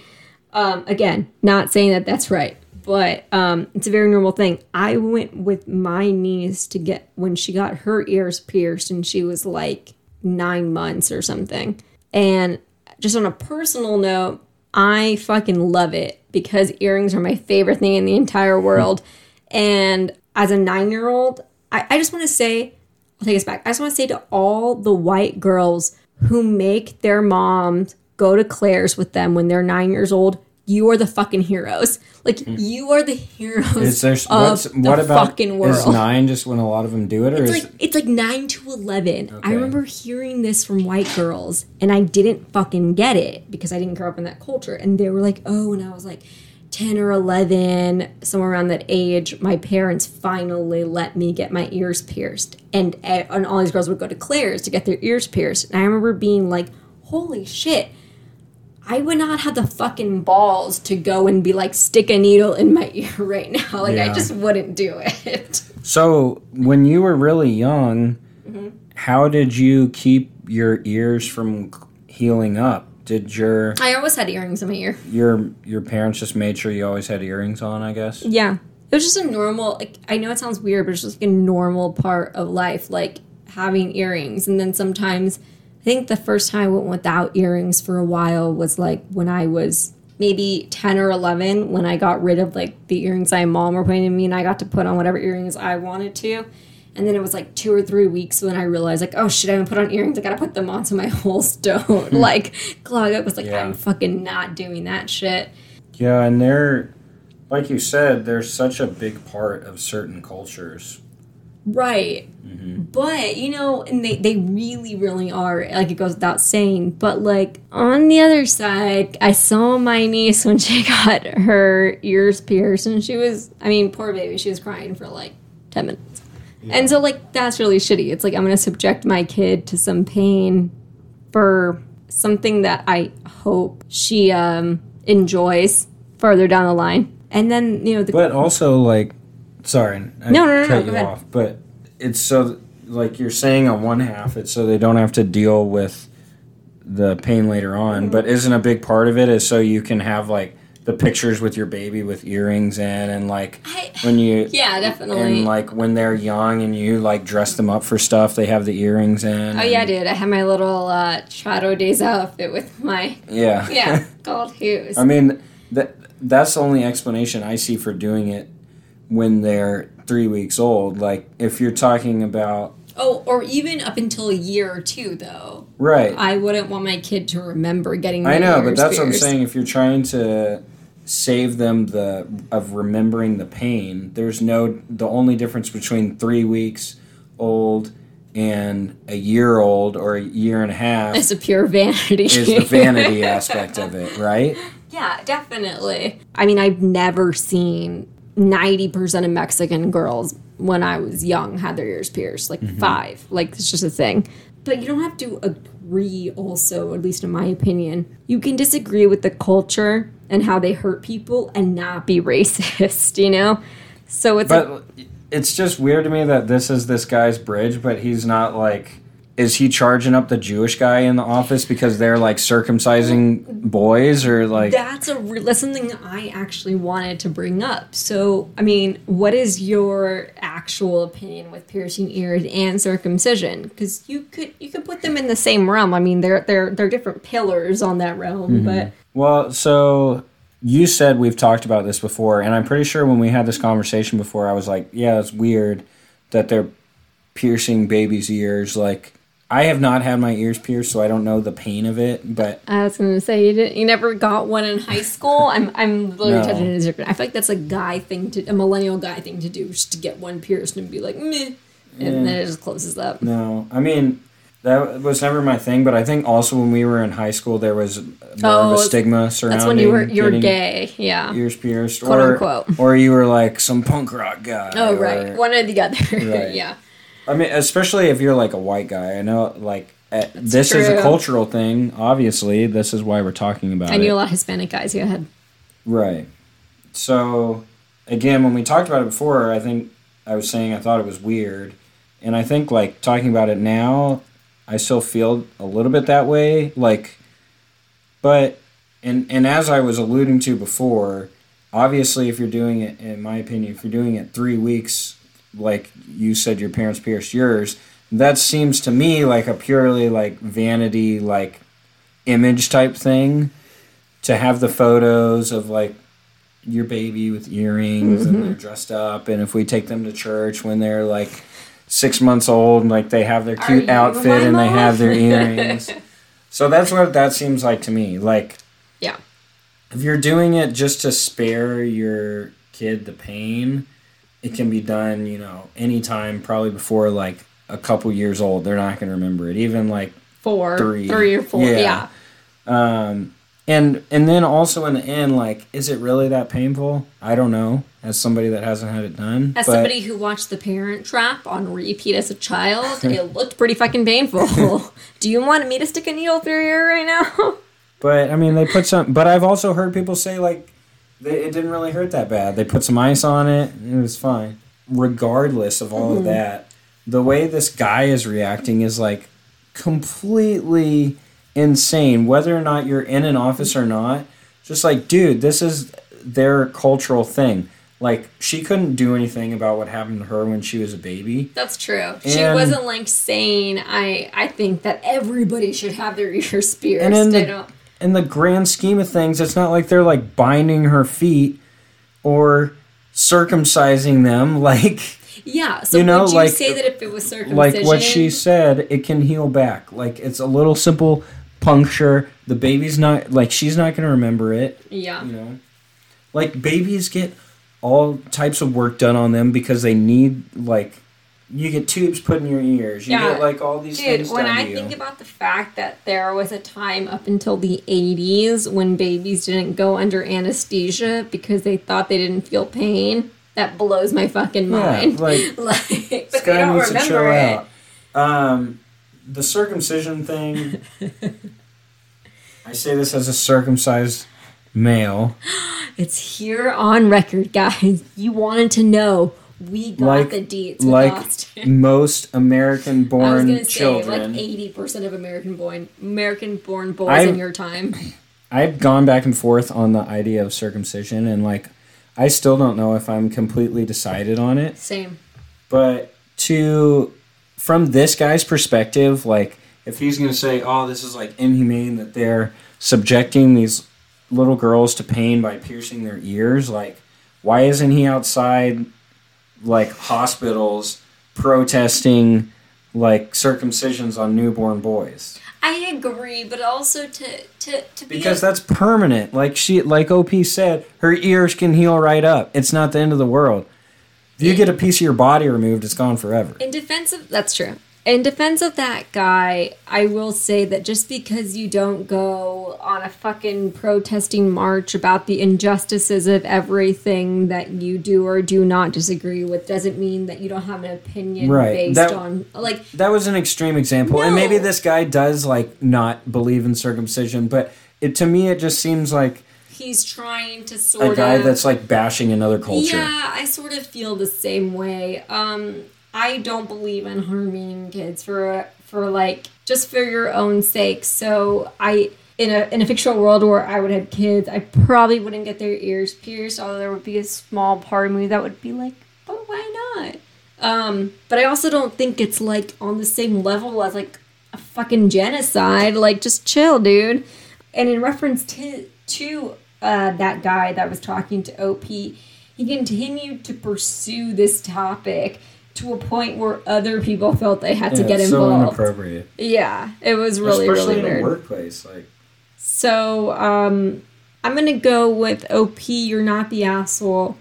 Again, not saying that that's right. But it's a very normal thing. I went with my niece to get, when she got her ears pierced and she was like 9 months or something. And just on a personal note, I fucking love it because earrings are my favorite thing in the entire world. And as a 9-year-old, I just want to say, I'll take this back. I just want to say to all the white girls who make their moms go to Claire's with them when they're 9 years old, you are the fucking heroes. Like, you are the heroes of the fucking world. Is 9 just when a lot of them do it? Or it's like 9 to 11. Okay. I remember hearing this from white girls, and I didn't fucking get it because I didn't grow up in that culture. And they were like, oh, and I was like 10 or 11, somewhere around that age, my parents finally let me get my ears pierced. And all these girls would go to Claire's to get their ears pierced. And I remember being like, holy shit. I would not have the fucking balls to go and be like, stick a needle in my ear right now. Like, yeah. I just wouldn't do it. So when you were really young, mm-hmm. how did you keep your ears from healing up? Did your... I always had earrings in my ear. Your parents just made sure you always had earrings on, I guess? Yeah. It was just a normal... Like, I know it sounds weird, but it's just like a normal part of life, like having earrings. And then sometimes... I think the first time I went without earrings for a while was like when I was... maybe 10 or 11 when I got rid of, like, the earrings my mom were putting in me, and I got to put on whatever earrings I wanted to. And then it was, like, 2 or 3 weeks when I realized, like, oh, shit, I haven't put on earrings. I got to put them on so my holes don't, like, clog up. It was like, yeah. I'm fucking not doing that shit. Yeah, and they're, like you said, they're such a big part of certain cultures. Right. Mm-hmm. But, you know, and they really, really are, like, it goes without saying. But, like, on the other side, I saw my niece when she got her ears pierced, and she was, I mean, poor baby, she was crying for, like, 10 minutes. Yeah. And so, like, that's really shitty. It's like, I'm going to subject my kid to some pain for something that I hope she enjoys further down the line. And then, you know... But also, like... Sorry, I cut you off. But it's so, like you're saying on one half, it's so they don't have to deal with the pain later on. Mm-hmm. But isn't a big part of it is so you can have, like, the pictures with your baby with earrings in and, like, when you... Yeah, definitely. And, like, when they're young and you, like, dress them up for stuff, they have the earrings in. Oh, yeah, dude. I had my little Charo Days outfit with my... Yeah. Yeah, gold hues. I mean, that's the only explanation I see for doing it. When they're 3 weeks old, like, if you're talking about... Oh, or even up until a year or two, though. Right. I wouldn't want my kid to remember getting their ears pierced. I know, but that's what I'm saying. If you're trying to save them of remembering the pain, there's no... The only difference between 3 weeks old and a year old or a year and a half... It's a pure vanity. Is the vanity aspect of it, right? Yeah, definitely. I mean, I've never seen... 90% of Mexican girls when I was young had their ears pierced, like mm-hmm. 5. Like, it's just a thing. But you don't have to agree also, at least in my opinion. You can disagree with the culture and how they hurt people and not be racist, you know? So it's... But it's just weird to me that this is this guy's bridge, but he's not like... Is he charging up the Jewish guy in the office because they're, like, circumcising boys or, like... That's something I actually wanted to bring up. So, I mean, what is your actual opinion with piercing ears and circumcision? Because you could put them in the same realm. I mean, they're different pillars on that realm, mm-hmm. but... Well, so... You said we've talked about this before, and I'm pretty sure when we had this conversation before, I was like, yeah, it's weird that they're piercing babies' ears, like... I have not had my ears pierced, so I don't know the pain of it. But I was going to say you never got one in high school. I'm literally touching it as a different. I feel like that's a millennial guy thing to do, just to get one pierced and be like meh, and then it just closes up. No, I mean that was never my thing. But I think also when we were in high school, there was more of a stigma surrounding. That's when you're gay, yeah. Ears pierced, quote unquote, or you were like some punk rock guy. Oh right, one or the other, right. Yeah. I mean, especially if you're, like, a white guy. I know, like, this true. Is a cultural thing, obviously. This is why we're talking about it. I knew a lot of Hispanic guys. Go ahead. Right. So, again, when we talked about it before, I think I was saying I thought it was weird. And I think, like, talking about it now, I still feel a little bit that way. Like, but, and as I was alluding to before, obviously if you're doing it, in my opinion, if you're doing it 3 weeks... like you said your parents pierced yours, that seems to me like a purely like vanity like image type thing to have the photos of like your baby with earrings mm-hmm. and they're dressed up, and if we take them to church when they're like 6 months old and like they have their cute outfit and they have their earrings. So that's what that seems like to me. Like, yeah, if you're doing it just to spare your kid the pain, it can be done, you know, anytime, probably before, like, a couple years old. They're not going to remember it. Even, like, three or four, yeah. And then also in the end, like, is it really that painful? I don't know, as somebody that hasn't had it done. As somebody who watched The Parent Trap on repeat as a child, it looked pretty fucking painful. Do you want me to stick a needle through your ear right now? But, I mean, they put some... But I've also heard people say, like, it didn't really hurt that bad. They put some ice on it, and it was fine. regardless of all of that, the way this guy is reacting is like completely insane. Whether or not you're in an office or not, just like, dude, this is their cultural thing. Like, she couldn't do anything about what happened to her when she was a baby. That's true. And she wasn't, like, saying, I think that everybody should have their ears pierced. And in the grand scheme of things, it's not like they're, like, binding her feet or circumcising them. Like, yeah, so you know, would you like, say that if it was circumcision? Like what she said, it can heal back. Like, it's a little simple puncture. The baby's not, like, she's not going to remember it. Yeah. You know? Like, babies get all types of work done on them because they need, like, you get tubes put in your ears. You get, like, all these things done to you. Dude, when I think about the fact that there was a time up until the 80s when babies didn't go under anesthesia because they thought they didn't feel pain, that blows my fucking mind. Yeah, like, but they don't remember it. The circumcision thing, I say this as a circumcised male. It's here on record, guys. You wanted to know. We got the deets. Like Austin. Most American-born children. Like 80% of American-born boys in your time. I've gone back and forth on the idea of circumcision, and like, I still don't know if I'm completely decided on it. Same. But from this guy's perspective, like, if he's going to say, oh, this is like inhumane that they're subjecting these little girls to pain by piercing their ears, like, why isn't he outside, like, hospitals protesting, like, circumcisions on newborn boys? I agree, but also to be... Because that's permanent. Like, like OP said, her ears can heal right up. It's not the end of the world. If you get a piece of your body removed, it's gone forever. That's true. In defense of that guy, I will say that just because you don't go on a fucking protesting march about the injustices of everything that you do or do not disagree with doesn't mean that you don't have an opinion based on... like, that was an extreme example. No. And maybe this guy does, like, not believe in circumcision, but to me it just seems like... He's trying to sort of... A guy that's, like, bashing another culture. Yeah, I sort of feel the same way. I don't believe in harming kids for like, just for your own sake. So in a fictional world where I would have kids, I probably wouldn't get their ears pierced, although there would be a small part of me that would be like, but why not? But I also don't think it's like on the same level as like a fucking genocide. Like, just chill, dude. And in reference to that guy that was talking to OP, he continued to pursue this topic to a point where other people felt they had to get involved. It's so inappropriate. Yeah, it was really, especially really weird. Especially in a workplace. Like. So, I'm going to go with OP, you're not the asshole.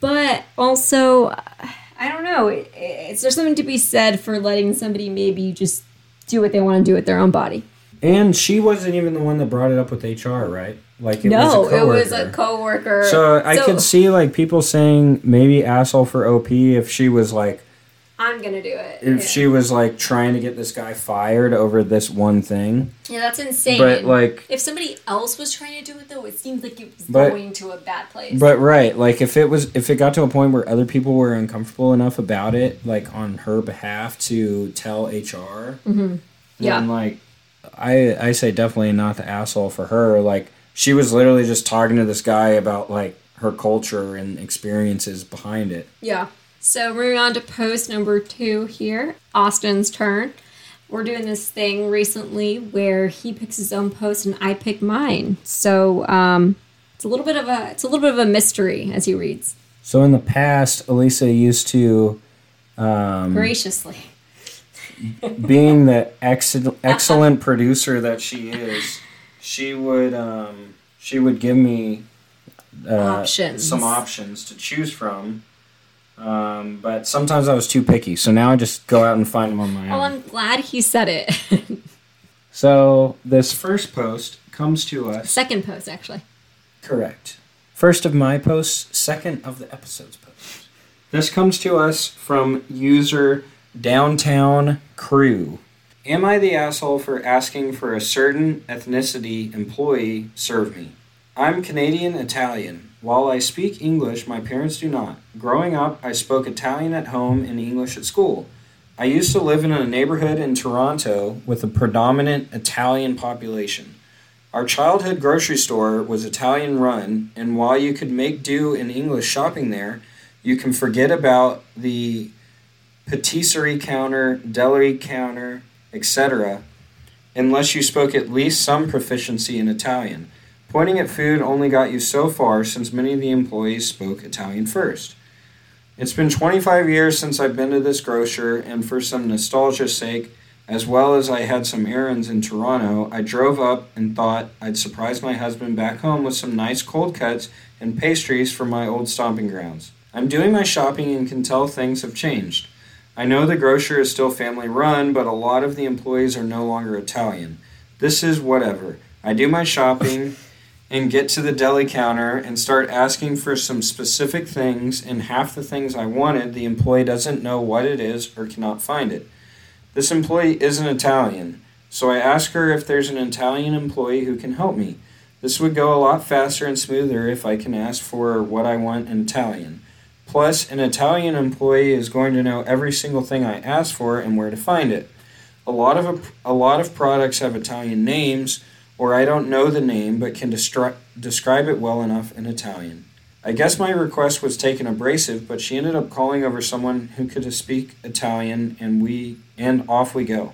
But also, I don't know, there's something to be said for letting somebody maybe just do what they want to do with their own body. And she wasn't even the one that brought it up with HR, right? Like, it was a coworker. So, I could see, like, people saying maybe asshole for OP if she was, like, I'm going to do it. If she was, like, trying to get this guy fired over this one thing. Yeah, that's insane. But, like... If somebody else was trying to do it, though, it seems like it was going to a bad place. But, right. Like, if it got to a point where other people were uncomfortable enough about it, like, on her behalf to tell HR, then, like, I say definitely not the asshole for her. Like, she was literally just talking to this guy about, like, her culture and experiences behind it. Yeah. So moving on to post number 2 here, Austin's turn. We're doing this thing recently where he picks his own post and I pick mine. So it's a little bit of a mystery as he reads. So in the past, Elisa used to graciously being the excellent producer that she is, she would give me some options to choose from. But sometimes I was too picky, so now I just go out and find them on my own. Oh, I'm glad he said it. So, this first post comes to us... Second post, actually. Correct. First of my posts, second of the episode's post. This comes to us from user Downtown Crew. Am I the asshole for asking for a certain ethnicity employee serve me? I'm Canadian Italian. While I speak English, my parents do not. Growing up, I spoke Italian at home and English at school. I used to live in a neighborhood in Toronto with a predominant Italian population. Our childhood grocery store was Italian-run, and while you could make do in English shopping there, you can forget about the patisserie counter, deli counter, etc., unless you spoke at least some proficiency in Italian. Pointing at food only got you so far, since many of the employees spoke Italian first. It's been 25 years since I've been to this grocer, and for some nostalgia's sake, as well as I had some errands in Toronto, I drove up and thought I'd surprise my husband back home with some nice cold cuts and pastries from my old stomping grounds. I'm doing my shopping and can tell things have changed. I know the grocer is still family-run, but a lot of the employees are no longer Italian. This is whatever. I do my shopping and get to the deli counter and start asking for some specific things, and half the things I wanted, the employee doesn't know what it is or cannot find it. This employee isn't Italian, so I ask her if there's an Italian employee who can help me. This would go a lot faster and smoother if I can ask for what I want in Italian. Plus, an Italian employee is going to know every single thing I ask for and where to find it. A lot of products have Italian names, or I don't know the name but can describe it well enough in Italian. I guess my request was taken abrasive, but she ended up calling over someone who could speak Italian, and off we go.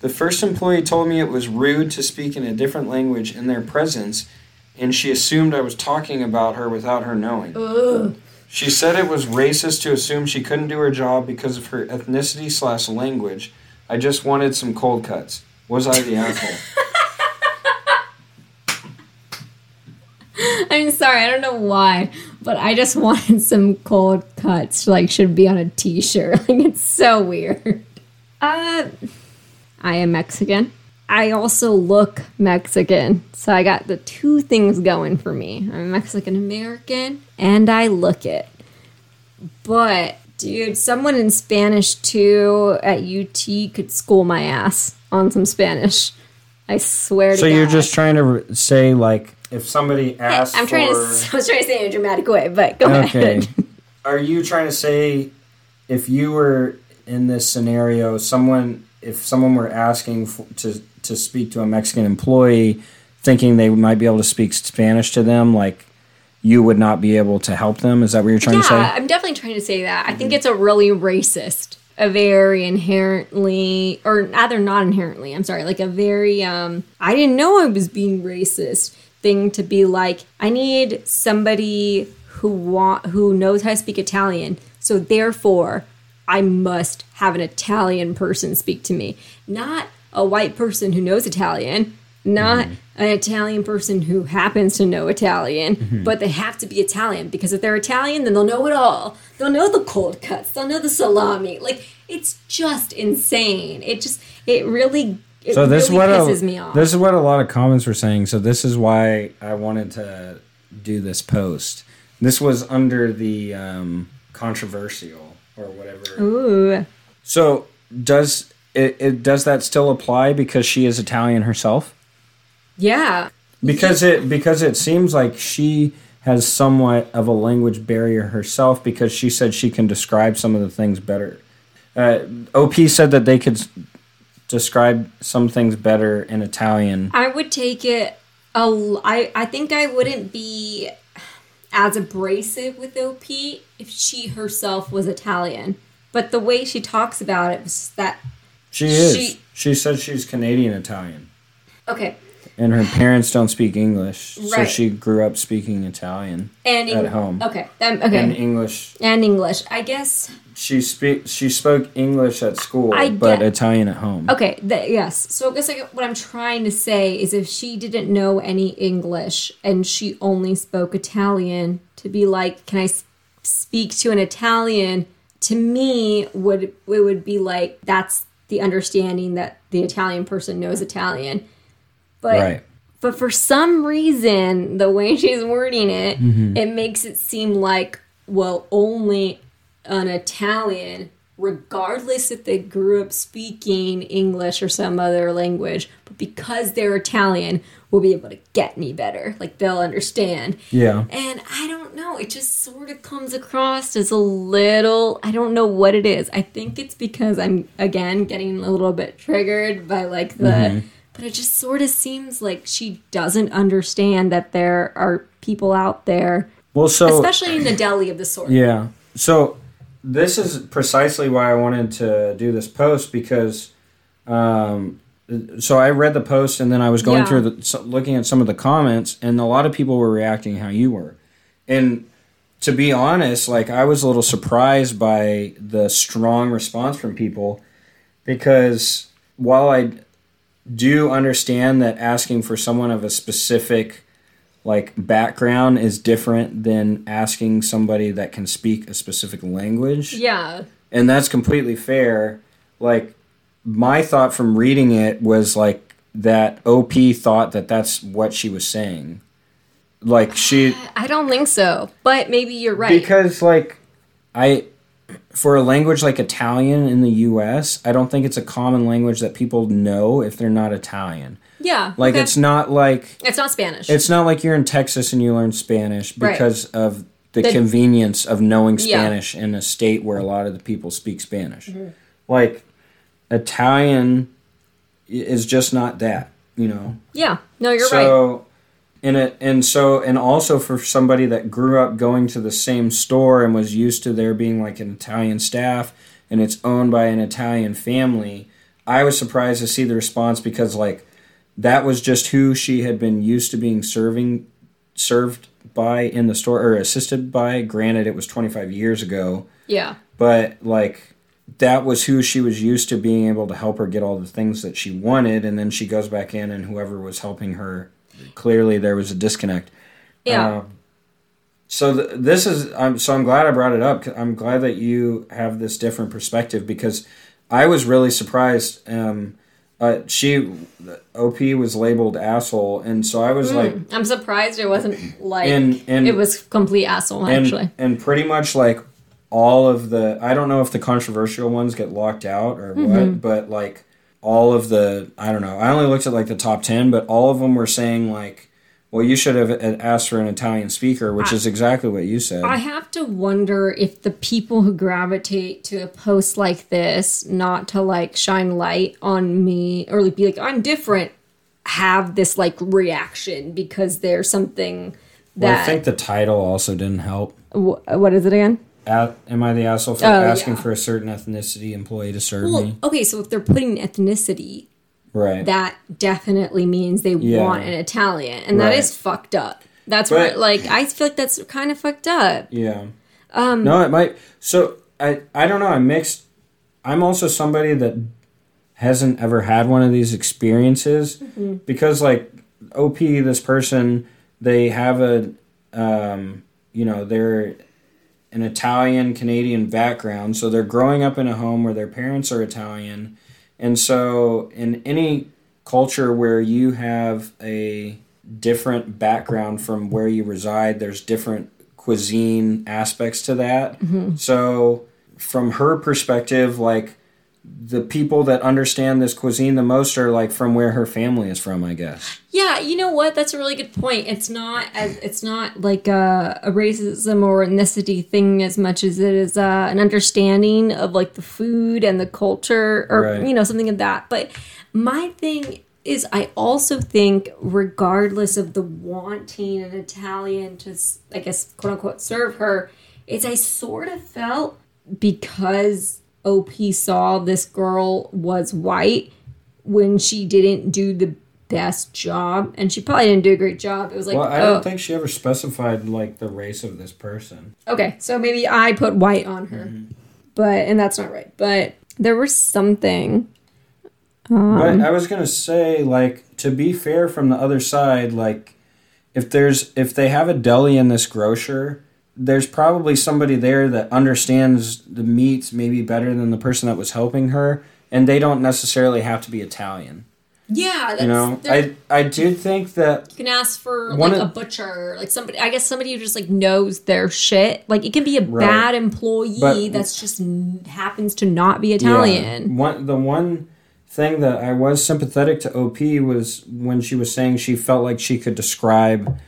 The first employee told me it was rude to speak in a different language in their presence, and she assumed I was talking about her without her knowing. Ugh. She said it was racist to assume she couldn't do her job because of her ethnicity/language. I just wanted some cold cuts. Was I the asshole? I'm sorry, I don't know why, but I just wanted some cold cuts. Like, should be on a t-shirt. Like, it's so weird. I am Mexican. I also look Mexican, so I got the two things going for me. I'm a Mexican-American, and I look it. But, dude, someone in Spanish, too, at UT could school my ass on some Spanish. I swear to God. So you're just trying to say, like, if somebody asks I was trying to say it in a dramatic way, but go ahead. Are you trying to say if you were in this scenario, if someone were asking to speak to a Mexican employee, thinking they might be able to speak Spanish to them, like you would not be able to help them? Is that what you're trying to say? Yeah, I'm definitely trying to say that. I think it's a really racist, I didn't know I was being racist thing to be like, I need somebody who knows how to speak Italian, so therefore I must have an Italian person speak to me. Not a white person who knows Italian, not an Italian person who happens to know Italian, but they have to be Italian, because if they're Italian, then they'll know it all. They'll know the cold cuts. They'll know the salami. Like, it's just insane. It really pisses me off. This is what a lot of comments were saying, so this is why I wanted to do this post. This was under the controversial or whatever. Ooh. So does it that still apply because she is Italian herself? Yeah. Because it seems like she has somewhat of a language barrier herself, because she said she can describe some of the things better. OP said that they could describe some things better in Italian. I would take it... I think I wouldn't be as abrasive with OP if she herself was Italian. But the way she talks about it was that... She is. She said she's Canadian-Italian. Okay. And her parents don't speak English, right. So she grew up speaking Italian at home. Okay, And English. I guess she spoke English at school, but Italian at home. Okay, yes. So I guess what I'm trying to say is, if she didn't know any English and she only spoke Italian, to be like, can I speak to an Italian? To me, it would be like, that's the understanding that the Italian person knows Italian. But for some reason, the way she's wording it, it makes it seem like, well, only an Italian regardless if they grew up speaking English or some other language, but because they're Italian, will be able to get me better. Like, they'll understand. Yeah. And I don't know. It just sort of comes across as a little, I don't know what it is. I think it's because I'm, again, getting a little bit triggered by, like, the, but it just sort of seems like she doesn't understand that there are people out there, well, so, especially in the deli of the sort. Yeah. So this is precisely why I wanted to do this post, because so I read the post and then I was going through looking at some of the comments, and a lot of people were reacting how you were. And to be honest, like, I was a little surprised by the strong response from people, because while I do understand that asking for someone of a specific, like, background is different than asking somebody that can speak a specific language. Yeah. And that's completely fair. Like, my thought from reading it was, like, that OP thought that that's what she was saying. Like, she... I don't think so, but maybe you're right. Because, like, for a language like Italian in the U.S., I don't think it's a common language that people know if they're not Italian. Yeah. Like, okay. It's not like... It's not Spanish. It's not like you're in Texas and you learn Spanish because of the convenience of knowing Spanish in a state where a lot of the people speak Spanish. Mm-hmm. Like, Italian is just not that, you know? Yeah. No, you're right. And also for somebody that grew up going to the same store and was used to there being, like, an Italian staff and it's owned by an Italian family, I was surprised to see the response because, like, that was just who she had been used to being served by in the store, or assisted by. Granted, it was 25 years ago. Yeah. But, like, that was who she was used to being able to help her get all the things that she wanted. And then she goes back in, and whoever was helping her, clearly there was a disconnect. Yeah. So I'm glad I brought it up. I'm glad that you have this different perspective, because I was really surprised. OP was labeled asshole, and so I was like... I'm surprised it wasn't like... And it was complete asshole, actually. And pretty much, like, all of the... I don't know if the controversial ones get locked out or what, but, like, all of the... I don't know. I only looked at, like, the top 10, but all of them were saying, like, well, you should have asked for an Italian speaker, which is exactly what you said. I have to wonder if the people who gravitate to a post like this, not to, like, shine light on me or, like, be like, I'm different, have this, like, reaction because there's something that... Well, I think the title also didn't help. What is it again? Am I the asshole for asking for a certain ethnicity employee to serve me? Okay, so if they're putting ethnicity... Right. That definitely means they want an Italian. And that is fucked up. That's what, like, I feel like that's kind of fucked up. Yeah. No, it might. So, I don't know. I'm also somebody that hasn't ever had one of these experiences. Mm-hmm. Because, like, OP, this person, they have a, they're an Italian-Canadian background. So, they're growing up in a home where their parents are Italian. And so in any culture where you have a different background from where you reside, there's different cuisine aspects to that. Mm-hmm. So from her perspective, like, the people that understand this cuisine the most are, like, from where her family is from, I guess. Yeah, you know what? That's a really good point. It's not like a racism or ethnicity thing as much as it is an understanding of, like, the food and the culture or, something of that. But my thing is, I also think, regardless of the wanting an Italian to, I guess, quote unquote, serve her, is I sort of felt because... OP saw this girl was white when she didn't do the best job, and she probably didn't do a great job. It was like, well, I don't think she ever specified, like, the race of this person. Okay, so maybe I put white on her, and that's not right. But there was something. But I was gonna say, like, to be fair, from the other side, like, if they have a deli in this grocer, there's probably somebody there that understands the meats maybe better than the person that was helping her, and they don't necessarily have to be Italian. Yeah, that's, you know, I do think that you can ask for like a butcher, like somebody. I guess somebody who just like knows their shit. Like it can be a bad employee that's just happens to not be Italian. Yeah. The one thing that I was sympathetic to OP was when she was saying she felt like she could describe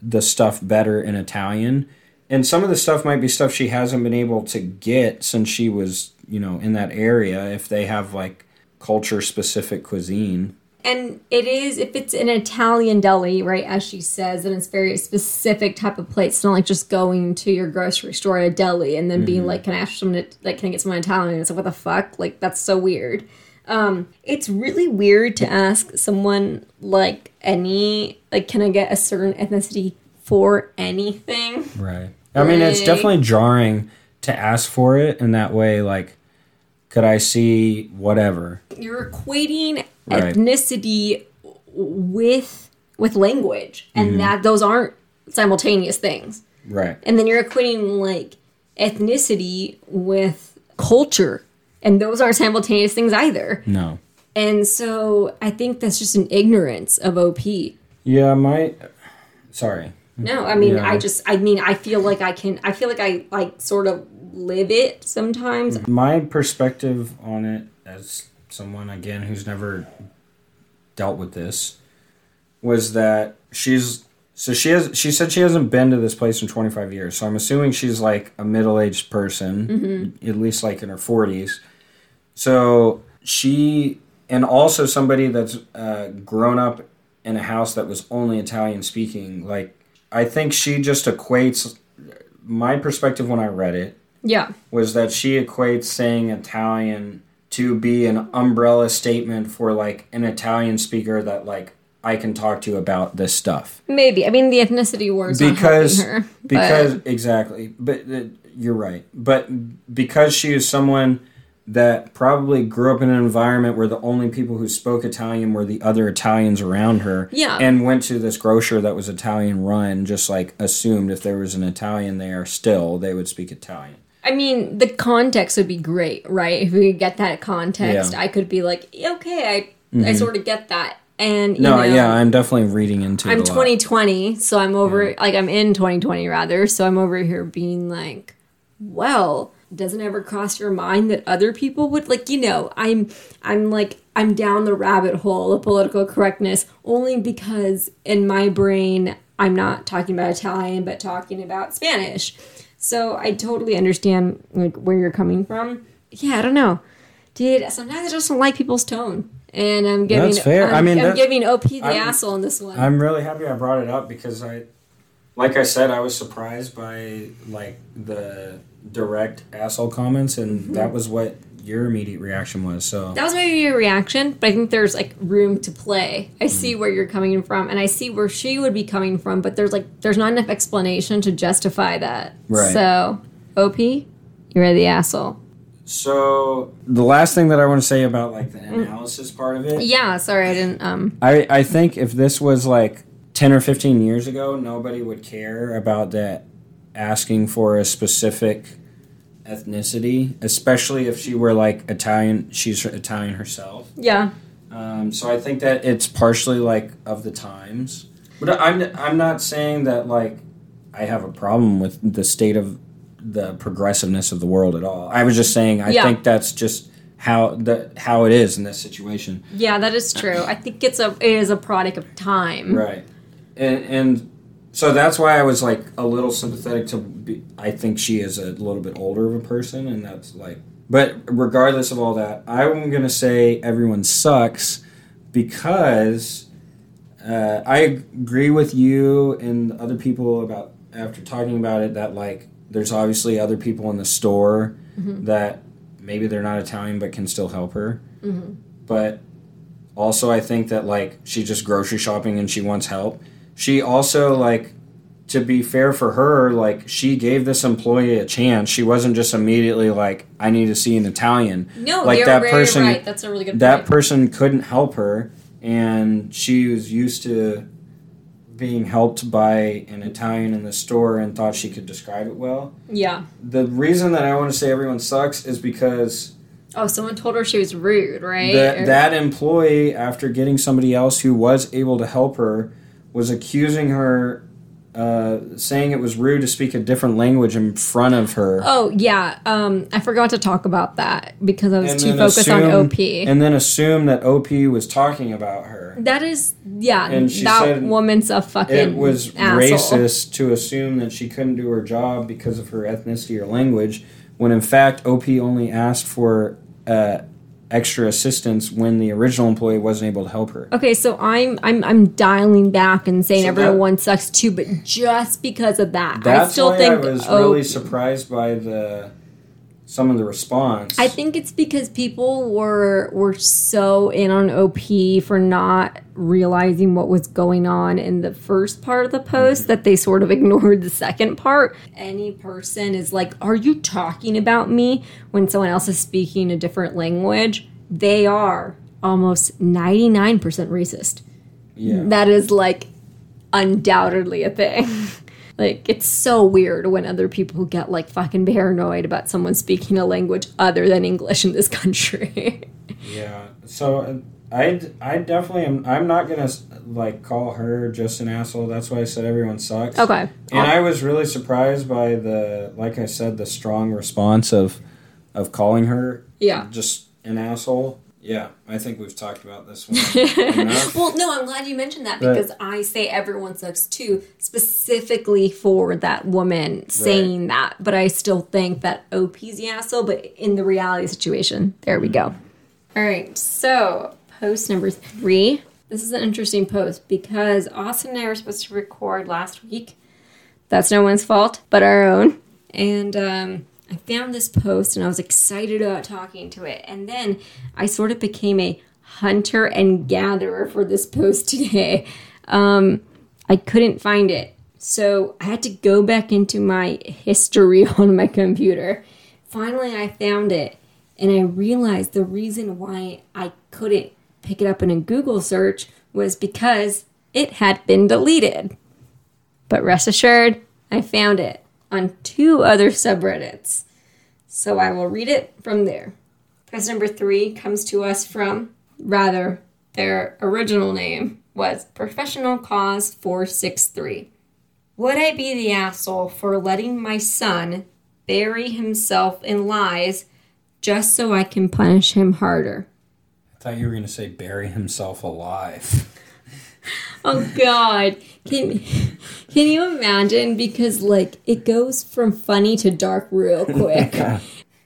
the stuff better in Italian, and some of the stuff might be stuff she hasn't been able to get since she was, you know, in that area. If they have like culture-specific cuisine. And it is, if it's an Italian deli, right, as she says, and it's very specific type of plate. It's not like just going to your grocery store at a deli and then being like, can I ask someone to, like, can I get someone Italian? It's like, what the fuck? Like, that's so weird. It's really weird to ask someone, like, can I get a certain ethnicity for anything? Right. I mean, it's definitely jarring to ask for it in that way, like, could I see whatever? You're equating ethnicity with language, and that those aren't simultaneous things. Right. And then you're equating like ethnicity with culture, and those aren't simultaneous things either. No. And so I think that's just an ignorance of OP. Yeah, sorry. No, I mean, yeah. I feel like I sort of live it sometimes. My perspective on it as someone, again, who's never dealt with this was that she said she hasn't been to this place in 25 years. So I'm assuming she's like a middle-aged person, at least like in her 40s. So she, and also somebody that's grown up in a house that was only Italian speaking, like, I think she just equates, my perspective when I read it, was that she equates saying Italian to be an umbrella statement for like an Italian speaker that like I can talk to about this stuff. Maybe. I mean, the ethnicity war's not helping her. Exactly. But you're right. But because she is someone that probably grew up in an environment where the only people who spoke Italian were the other Italians around her. Yeah. And went to this grocer that was Italian run, just like assumed if there was an Italian there still, they would speak Italian. I mean, the context would be great, right? If we could get that context, I could be like, okay, I sort of get that. And I'm definitely reading into it. I'm 2020, so I'm over, like I'm in 2020 rather, so I'm over here being like, well, doesn't ever cross your mind that other people would, like, you know, I'm down the rabbit hole of political correctness only because in my brain I'm not talking about Italian but talking about Spanish. So I totally understand like where you're coming from. Yeah, I don't know. Dude, sometimes I just don't like people's tone. And I'm giving that's fair. I'm giving OP the asshole in this one. I'm really happy I brought it up because like I said, I was surprised by like the direct asshole comments, and that was what your immediate reaction was. So that was my immediate reaction, but I think there's like room to play. I see where you're coming from, and I see where she would be coming from, but there's not enough explanation to justify that. Right. So, OP, you're the asshole. So the last thing that I want to say about like the analysis part of it. Yeah, sorry, I didn't. I think if this was like 10 or 15 years ago, nobody would care about that asking for a specific ethnicity, especially if she were, like, Italian. She's Italian herself. Yeah. So I think that it's partially, like, of the times. But I'm not saying that, like, I have a problem with the state of the progressiveness of the world at all. I was just saying I think that's just how it is in this situation. Yeah, that is true. I think it is a product of time. Right. And so that's why I was, like, a little sympathetic I think she is a little bit older of a person, and that's, like... But regardless of all that, I'm going to say everyone sucks because I agree with you and other people about, after talking about it, that, like, there's obviously other people in the store that maybe they're not Italian but can still help her. Mm-hmm. But also I think that, like, she's just grocery shopping and she wants help. She also, like, to be fair for her, like, she gave this employee a chance. She wasn't just immediately like, I need to see an Italian. No, like, that person, right. That's a really good point. That person couldn't help her, and she was used to being helped by an Italian in the store and thought she could describe it well. Yeah. The reason that I want to say everyone sucks is because Oh, someone told her she was rude, right? That employee, after getting somebody else who was able to help her, was accusing her, saying it was rude to speak a different language in front of her. Oh, yeah. I forgot to talk about that because I was too focused on OP. And then assume that OP was talking about her. That is, yeah, and that woman's a fucking asshole. It was racist to assume that she couldn't do her job because of her ethnicity or language, when in fact OP only asked for extra assistance when the original employee wasn't able to help her. Okay, so I'm dialing back and saying everyone sucks too, but just because of that, I still think I was really surprised by some of the response. I think it's because people were so in on OP for not realizing what was going on in the first part of the post that they sort of ignored the second part. Any person is like, are you talking about me? When someone else is speaking a different language, they are almost 99% racist. Yeah. That is like undoubtedly a thing. Like, it's so weird when other people get, like, fucking paranoid about someone speaking a language other than English in this country. Yeah. So, I definitely am... I'm not going to, like, call her just an asshole. That's why I said everyone sucks. Okay. And I was really surprised by the, like I said, the strong response of calling her just an asshole. Yeah, I think we've talked about this one enough. Well, no, I'm glad you mentioned that because I say everyone sucks too, specifically for that woman saying that. But I still think that OP's the asshole, but in the reality situation, there we go. All right, so post number 3. This is an interesting post because Austin and I were supposed to record last week. That's no one's fault but our own. And I found this post and I was excited about talking to it. And then I sort of became a hunter and gatherer for this post today. I couldn't find it. So I had to go back into my history on my computer. Finally, I found it. And I realized the reason why I couldn't pick it up in a Google search was because it had been deleted. But rest assured, I found it on 2 other subreddits. So I will read it from there. Post number 3 comes to us from, rather, their original name was Professional Cause 463. Would I be the asshole for letting my son bury himself in lies just so I can punish him harder? I thought you were going to say bury himself alive. Oh, God. Can you imagine? Because, like, it goes from funny to dark real quick.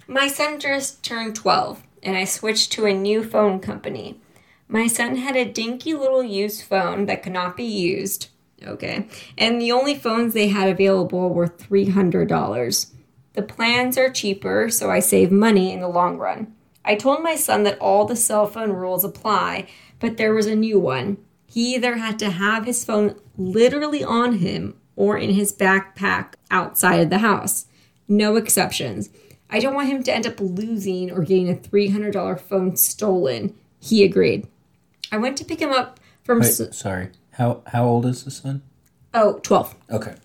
My son just turned 12, and I switched to a new phone company. My son had a dinky little used phone that could not be used. Okay. And the only phones they had available were $300. The plans are cheaper, so I save money in the long run. I told my son that all the cell phone rules apply, but there was a new one. He either had to have his phone literally on him or in his backpack outside of the house. No exceptions. I don't want him to end up losing or getting a $300 phone stolen. He agreed. I went to pick him up from... Wait, sorry. How old is the son? Oh, 12. Okay.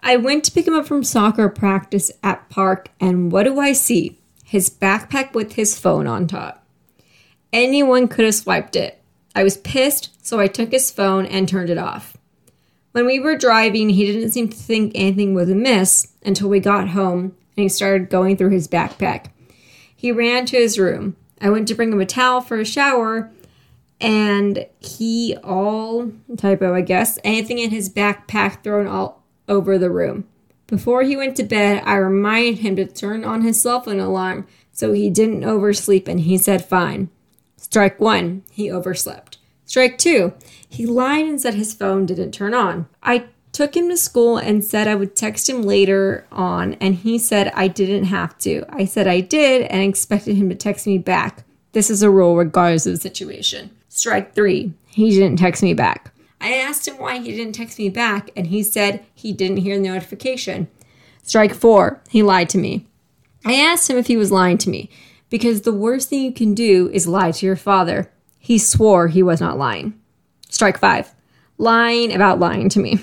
I went to pick him up from soccer practice at park, and what do I see? His backpack with his phone on top. Anyone could have swiped it. I was pissed, so I took his phone and turned it off. When we were driving, he didn't seem to think anything was amiss until we got home and he started going through his backpack. He ran to his room. I went to bring him a towel for a shower, and anything in his backpack thrown all over the room. Before he went to bed, I reminded him to turn on his cell phone alarm so he didn't oversleep, and he said fine. Strike 1, he overslept. Strike 2, he lied and said his phone didn't turn on. I took him to school and said I would text him later on, and he said I didn't have to. I said I did and expected him to text me back. This is a rule regardless of the situation. Strike 3, he didn't text me back. I asked him why he didn't text me back, and he said he didn't hear the notification. Strike 4, he lied to me. I asked him if he was lying to me, because the worst thing you can do is lie to your father. He swore he was not lying. Strike 5. Lying about lying to me.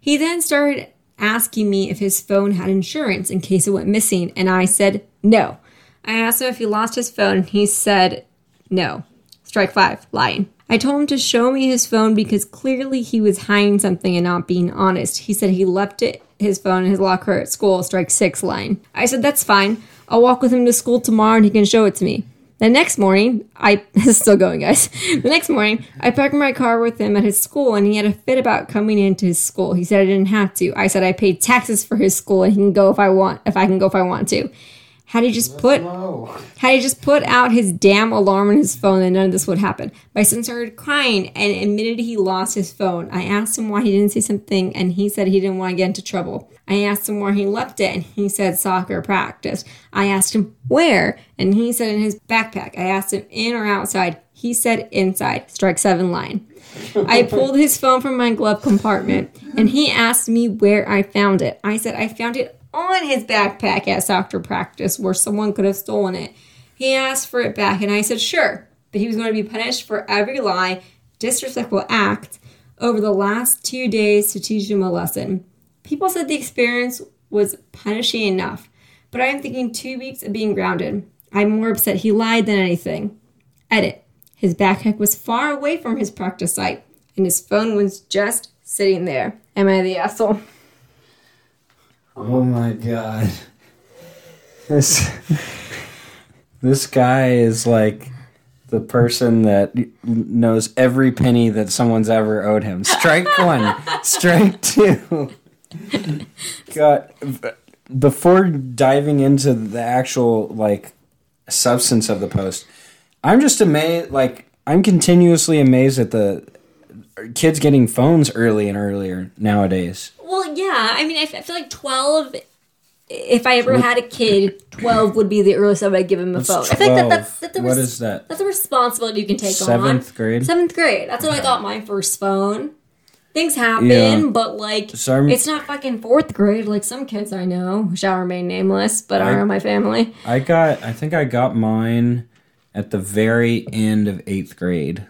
He then started asking me if his phone had insurance in case it went missing, and I said no. I asked him if he lost his phone, and he said, no. Strike five, lying. I told him to show me his phone because clearly he was hiding something and not being honest. He said he left his phone in his locker at school, strike six, lying. I said, that's fine. I'll walk with him to school tomorrow and he can show it to me. The next morning, this is still going, guys. The next morning, I parked my car with him at his school, and he had a fit about coming into his school. He said I didn't have to. I said I paid taxes for his school, and he can go if I want to. Had he just put out his damn alarm on his phone, then none of this would happen. My son started crying and admitted he lost his phone. I asked him why he didn't say something, and he said he didn't want to get into trouble. I asked him where he left it, and he said soccer practice. I asked him where, and he said in his backpack. I asked him in or outside. He said inside. Strike seven, line. I pulled his phone from my glove compartment, and he asked me where I found it. I said I found it on his backpack at soccer practice where someone could have stolen it. He asked for it back, and I said, sure, but he was going to be punished for every lie, disrespectful act over the last 2 days to teach him a lesson. People said the experience was punishing enough, but I am thinking 2 weeks of being grounded. I'm more upset he lied than anything. Edit. His backpack was far away from his practice site, and his phone was just sitting there. Am I the asshole? Oh my God. This guy is like the person that knows every penny that someone's ever owed him. Strike one. Strike two. God. Before diving into the actual like substance of the post, I'm just amazed. Like, I'm continuously amazed at the kids getting phones early and earlier nowadays. Well, yeah. I mean, I feel like 12, if I ever had a kid, 12 would be the earliest I would give him a phone. 12. I think that's that's a responsibility you can take on. 7th grade? 7th grade. That's when I got my first phone. Things happen, but, like, it's not fucking 4th grade. Like, some kids I know shall remain nameless, but are in my family. I think I got mine at the very end of 8th grade.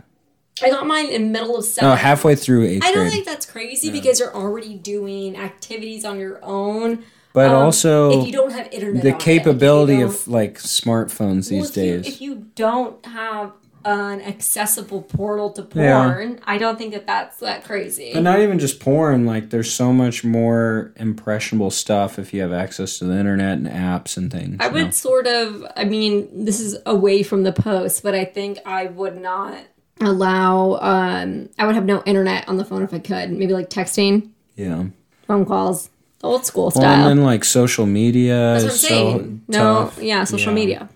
I got mine in middle of 7th. Oh, halfway through 8th grade. I don't think that's crazy because you're already doing activities on your own. But also, if you don't have internet, the capability of like smartphones these days. If you don't have an accessible portal to porn, I don't think that's that crazy. But not even just porn. Like, there's so much more impressionable stuff if you have access to the internet and apps and things. I would sort of. I mean, this is away from the post, but I think I would not allow I would have no internet on the phone if I could. Maybe like texting, phone calls, old school style. Well, and then like social media. That's what I'm saying. Media.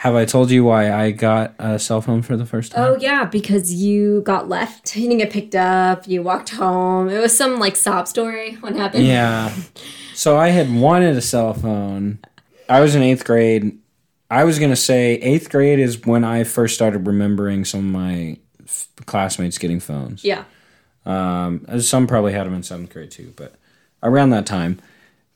Have I told you why I got a cell phone for the first time? Oh yeah, because you got left. You didn't get picked up. You walked home. It was some like sob story. What happened? Yeah. So I had wanted a cell phone. I was in 8th grade. I was going to say 8th grade is when I first started remembering some of my classmates getting phones. Yeah. Some probably had them in 7th grade too, but around that time.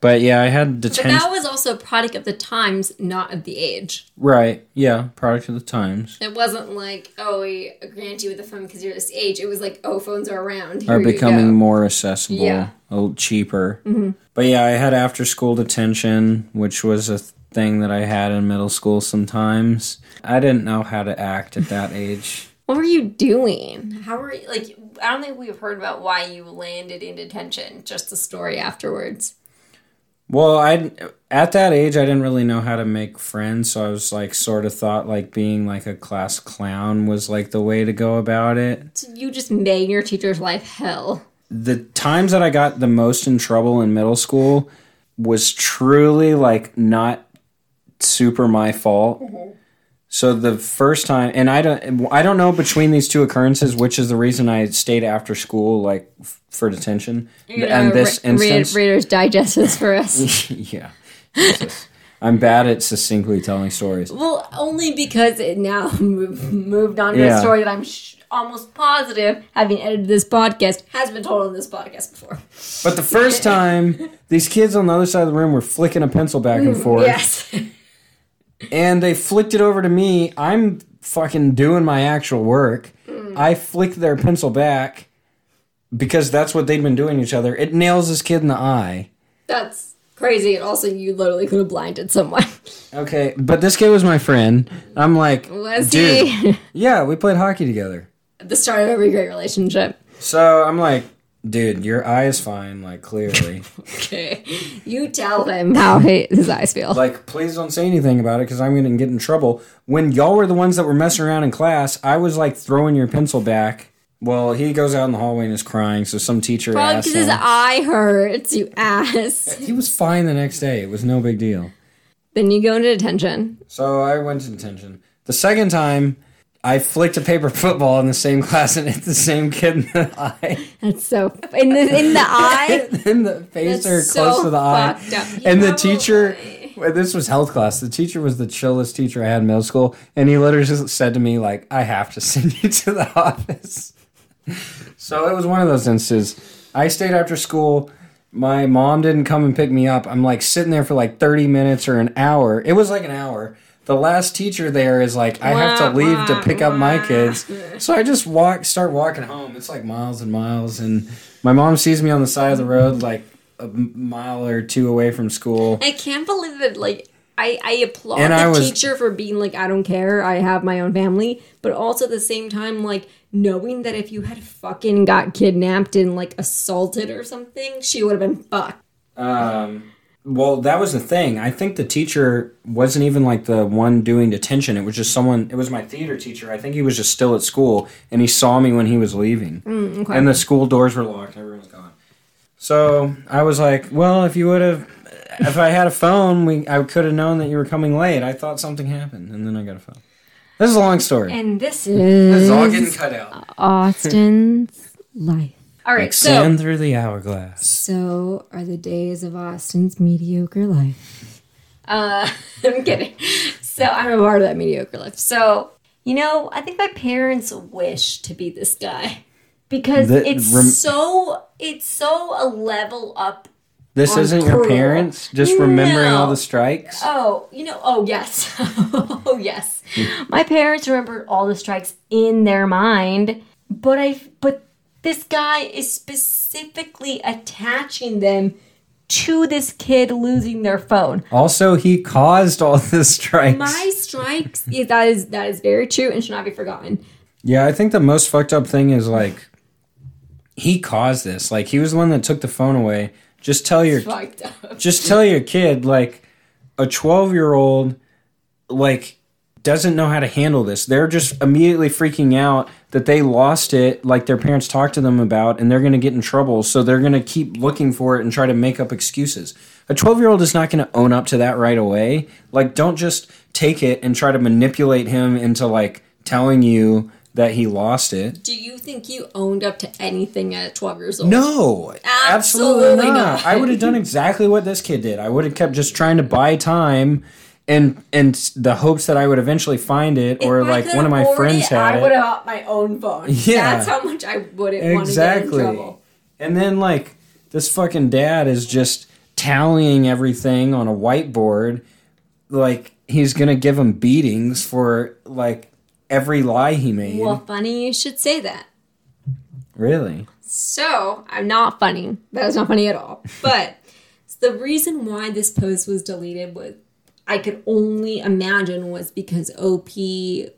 But yeah, I had But that was also a product of the times, not of the age. Right. Yeah, product of the times. It wasn't like, oh, we grant you with a phone because you're this age. It was like, oh, phones are around. Here are becoming more accessible. Yeah. A little cheaper. Mm-hmm. But yeah, I had after-school detention, which was a thing that I had in middle school sometimes. I didn't know how to act at that age. What were you doing? I don't think we've heard about why you landed in detention, just the story afterwards. Well, at that age, I didn't really know how to make friends, so I was like, sort of thought like being like a class clown was like the way to go about it. So you just made your teacher's life hell. The times that I got the most in trouble in middle school was truly like not super my fault. Mm-hmm. So the first time, and I don't know between these two occurrences which is the reason I stayed after school like for detention. And this instance, Reader's Digest is for us. Yeah. I'm bad at succinctly telling stories. Well, only because it now moved on to a story that I'm almost positive, having edited this podcast, has been told on this podcast before. But the first time, these kids on the other side of the room were flicking a pencil back and forth. Yes. And they flicked it over to me. I'm fucking doing my actual work. Mm. I flicked their pencil back because that's what they've been doing to each other. It nails this kid in the eye. That's crazy, and also you literally could have blinded someone. Okay, but this kid was my friend. I'm like, was dude, he? Yeah, we played hockey together. At the start of every great relationship. So I'm like, dude, your eye is fine, like, clearly. Okay. You tell him how his eyes feel. Like, please don't say anything about it, because I'm going to get in trouble. When y'all were the ones that were messing around in class, I was, like, throwing your pencil back. Well, he goes out in the hallway and is crying, so some teacher asked him. Probably because his eye hurts, you ass. He was fine the next day. It was no big deal. Then you go into detention. So I went to detention. The second time, I flicked a paper football in the same class and hit the same kid in the eye. That's so... In the eye? In the face. That's or so close to the eye. And the teacher... This was health class. The teacher was the chillest teacher I had in middle school. And he literally just said to me, like, I have to send you to the office. So it was one of those instances. I stayed after school. My mom didn't come and pick me up. I'm, like, sitting there for, like, 30 minutes or an hour. It was, like, an hour. The last teacher there is, like, I have to leave to pick up my kids. So I just start walking home. It's, like, miles and miles. And my mom sees me on the side of the road, like, a mile or two away from school. I can't believe that, like... I applaud the teacher for being like, I don't care, I have my own family, but also at the same time, like, knowing that if you had fucking got kidnapped and, like, assaulted or something, she would have been fucked. Well, that was the thing. I think the teacher wasn't even, like, the one doing detention. It was just someone, it was my theater teacher. I think he was just still at school, and he saw me when he was leaving. Okay. And the school doors were locked, everyone was gone. So I was like, well, if I had a phone, I could have known that you were coming late. I thought something happened, and then I got a phone. This is a long story. And this is all getting cut out. Austin's life. All right, like sand through the hourglass. So are the days of Austin's mediocre life. I'm kidding. So I'm a part of that mediocre life. So, you know, I think my parents wish to be this guy. Because it's so a level up. This isn't your parents just remembering all the strikes? Oh, yes. Oh, yes. My parents remembered all the strikes in their mind, but this guy is specifically attaching them to this kid losing their phone. Also, he caused all the strikes. My strikes, that is very true and should not be forgotten. Yeah, I think the most fucked up thing is, like, he caused this. Like, he was the one that took the phone away. Just tell your kid, like, a 12-year-old, like, doesn't know how to handle this. They're just immediately freaking out that they lost it, like their parents talked to them about, and they're going to get in trouble. So they're going to keep looking for it and try to make up excuses. A 12-year-old is not going to own up to that right away. Like, don't just take it and try to manipulate him into, like, telling you that he lost it. Do you think you owned up to anything at 12 years old? No. Absolutely not. I would have done exactly what this kid did. I would have kept just trying to buy time and the hopes that I would eventually find it, or like one of my friends had it. I would have bought my own phone. Yeah. That's how much I wouldn't want to get in trouble. And then, like, this fucking dad is just tallying everything on a whiteboard. Like, he's going to give him beatings for, like, every lie he made. Well, funny you should say that. Really? So, I'm not funny. That was not funny at all. But the reason why this post was deleted was, I could only imagine, was because OP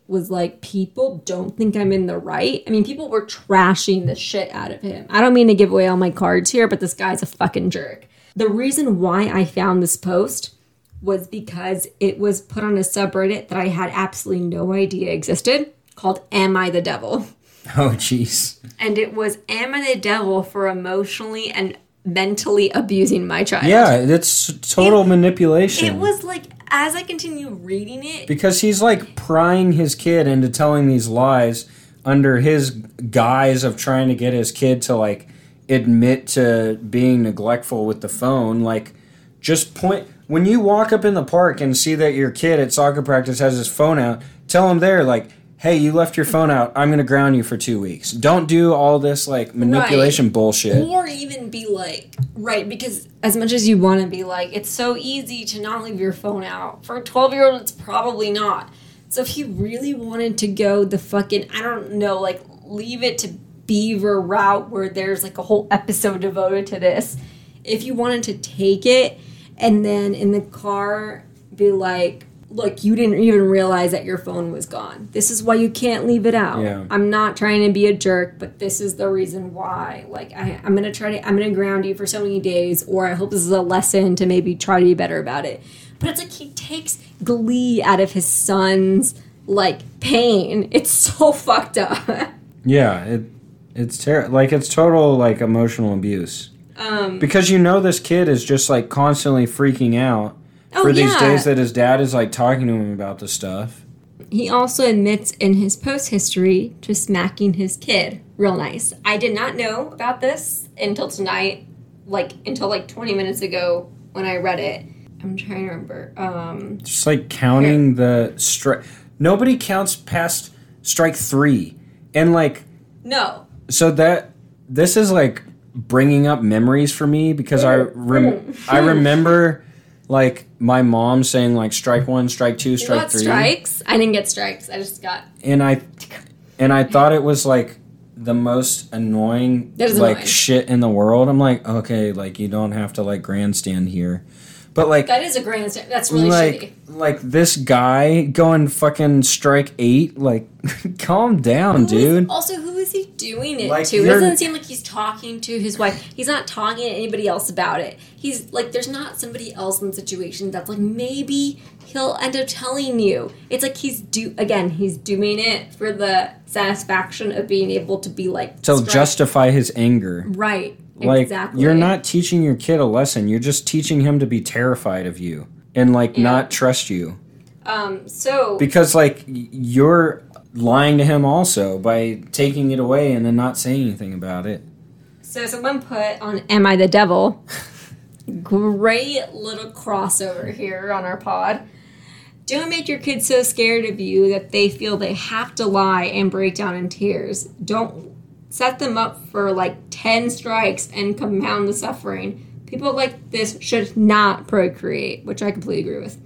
was like, people don't think I'm in the right. I mean, people were trashing the shit out of him. I don't mean to give away all my cards here, but this guy's a fucking jerk. The reason why I found this post was because it was put on a subreddit that I had absolutely no idea existed, called Am I the Devil? Oh, jeez. And it was, Am I the Devil for emotionally and mentally abusing my child? Yeah, that's total manipulation. It was like, as I continue reading it... Because he's, like, prying his kid into telling these lies under his guise of trying to get his kid to, like, admit to being neglectful with the phone. Like, just point... When you walk up in the park and see that your kid at soccer practice has his phone out, tell him there, like, hey, you left your phone out. I'm going to ground you for 2 weeks. Don't do all this, like, manipulation bullshit. Or even be like, right, because as much as you want to be like, it's so easy to not leave your phone out. For a 12-year-old, it's probably not. So if he really wanted to go the fucking, I don't know, like, leave it to Beaver route where there's, like, a whole episode devoted to this. If you wanted to take it and then in the car be like, look, you didn't even realize that your phone was gone. This is why you can't leave it out. Yeah. I'm not trying to be a jerk, but this is the reason why. Like, I'm going to try to, I'm going to ground you for so many days, or I hope this is a lesson to maybe try to be better about it. But it's like he takes glee out of his son's, like, pain. It's so fucked up. Yeah, it's terrible. Like, it's total, like, emotional abuse. Because you know this kid is just, like, constantly freaking out. For these days that his dad is, like, talking to him about this stuff. He also admits in his post history to smacking his kid. Real nice. I did not know about this until tonight, until 20 minutes ago when I read it. I'm trying to remember. Just, like, counting the strike. Nobody counts past strike 3. And, like... No. So that... This is, like, bringing up memories for me because I remember... Like, my mom saying, like, strike 1, strike 2, strike 3. You got strikes? I didn't get strikes. I just got... And I thought it was, like, the most annoying, shit in the world. I'm like, okay, like, you don't have to, like, grandstand here. But, like... That is a grandstand. That's really shitty. Like, this guy going fucking strike 8, like, calm down, dude. Also, who is he doing it to? It doesn't seem like he's talking to his wife. He's not talking to anybody else about it. He's, like, there's not somebody else in the situation that's, like, maybe he'll end up telling you. It's like he's doing it for the satisfaction of being able to be, like... To justify his anger. Right, exactly. You're not teaching your kid a lesson. You're just teaching him to be terrified of you. And, like, not trust you. Because, like, you're lying to him also by taking it away and then not saying anything about it. So someone put on Am I the Devil? Great little crossover here on our pod. Don't make your kids so scared of you that they feel they have to lie and break down in tears. Don't set them up for, like, 10 strikes and compound the suffering. People like this should not procreate, which I completely agree with.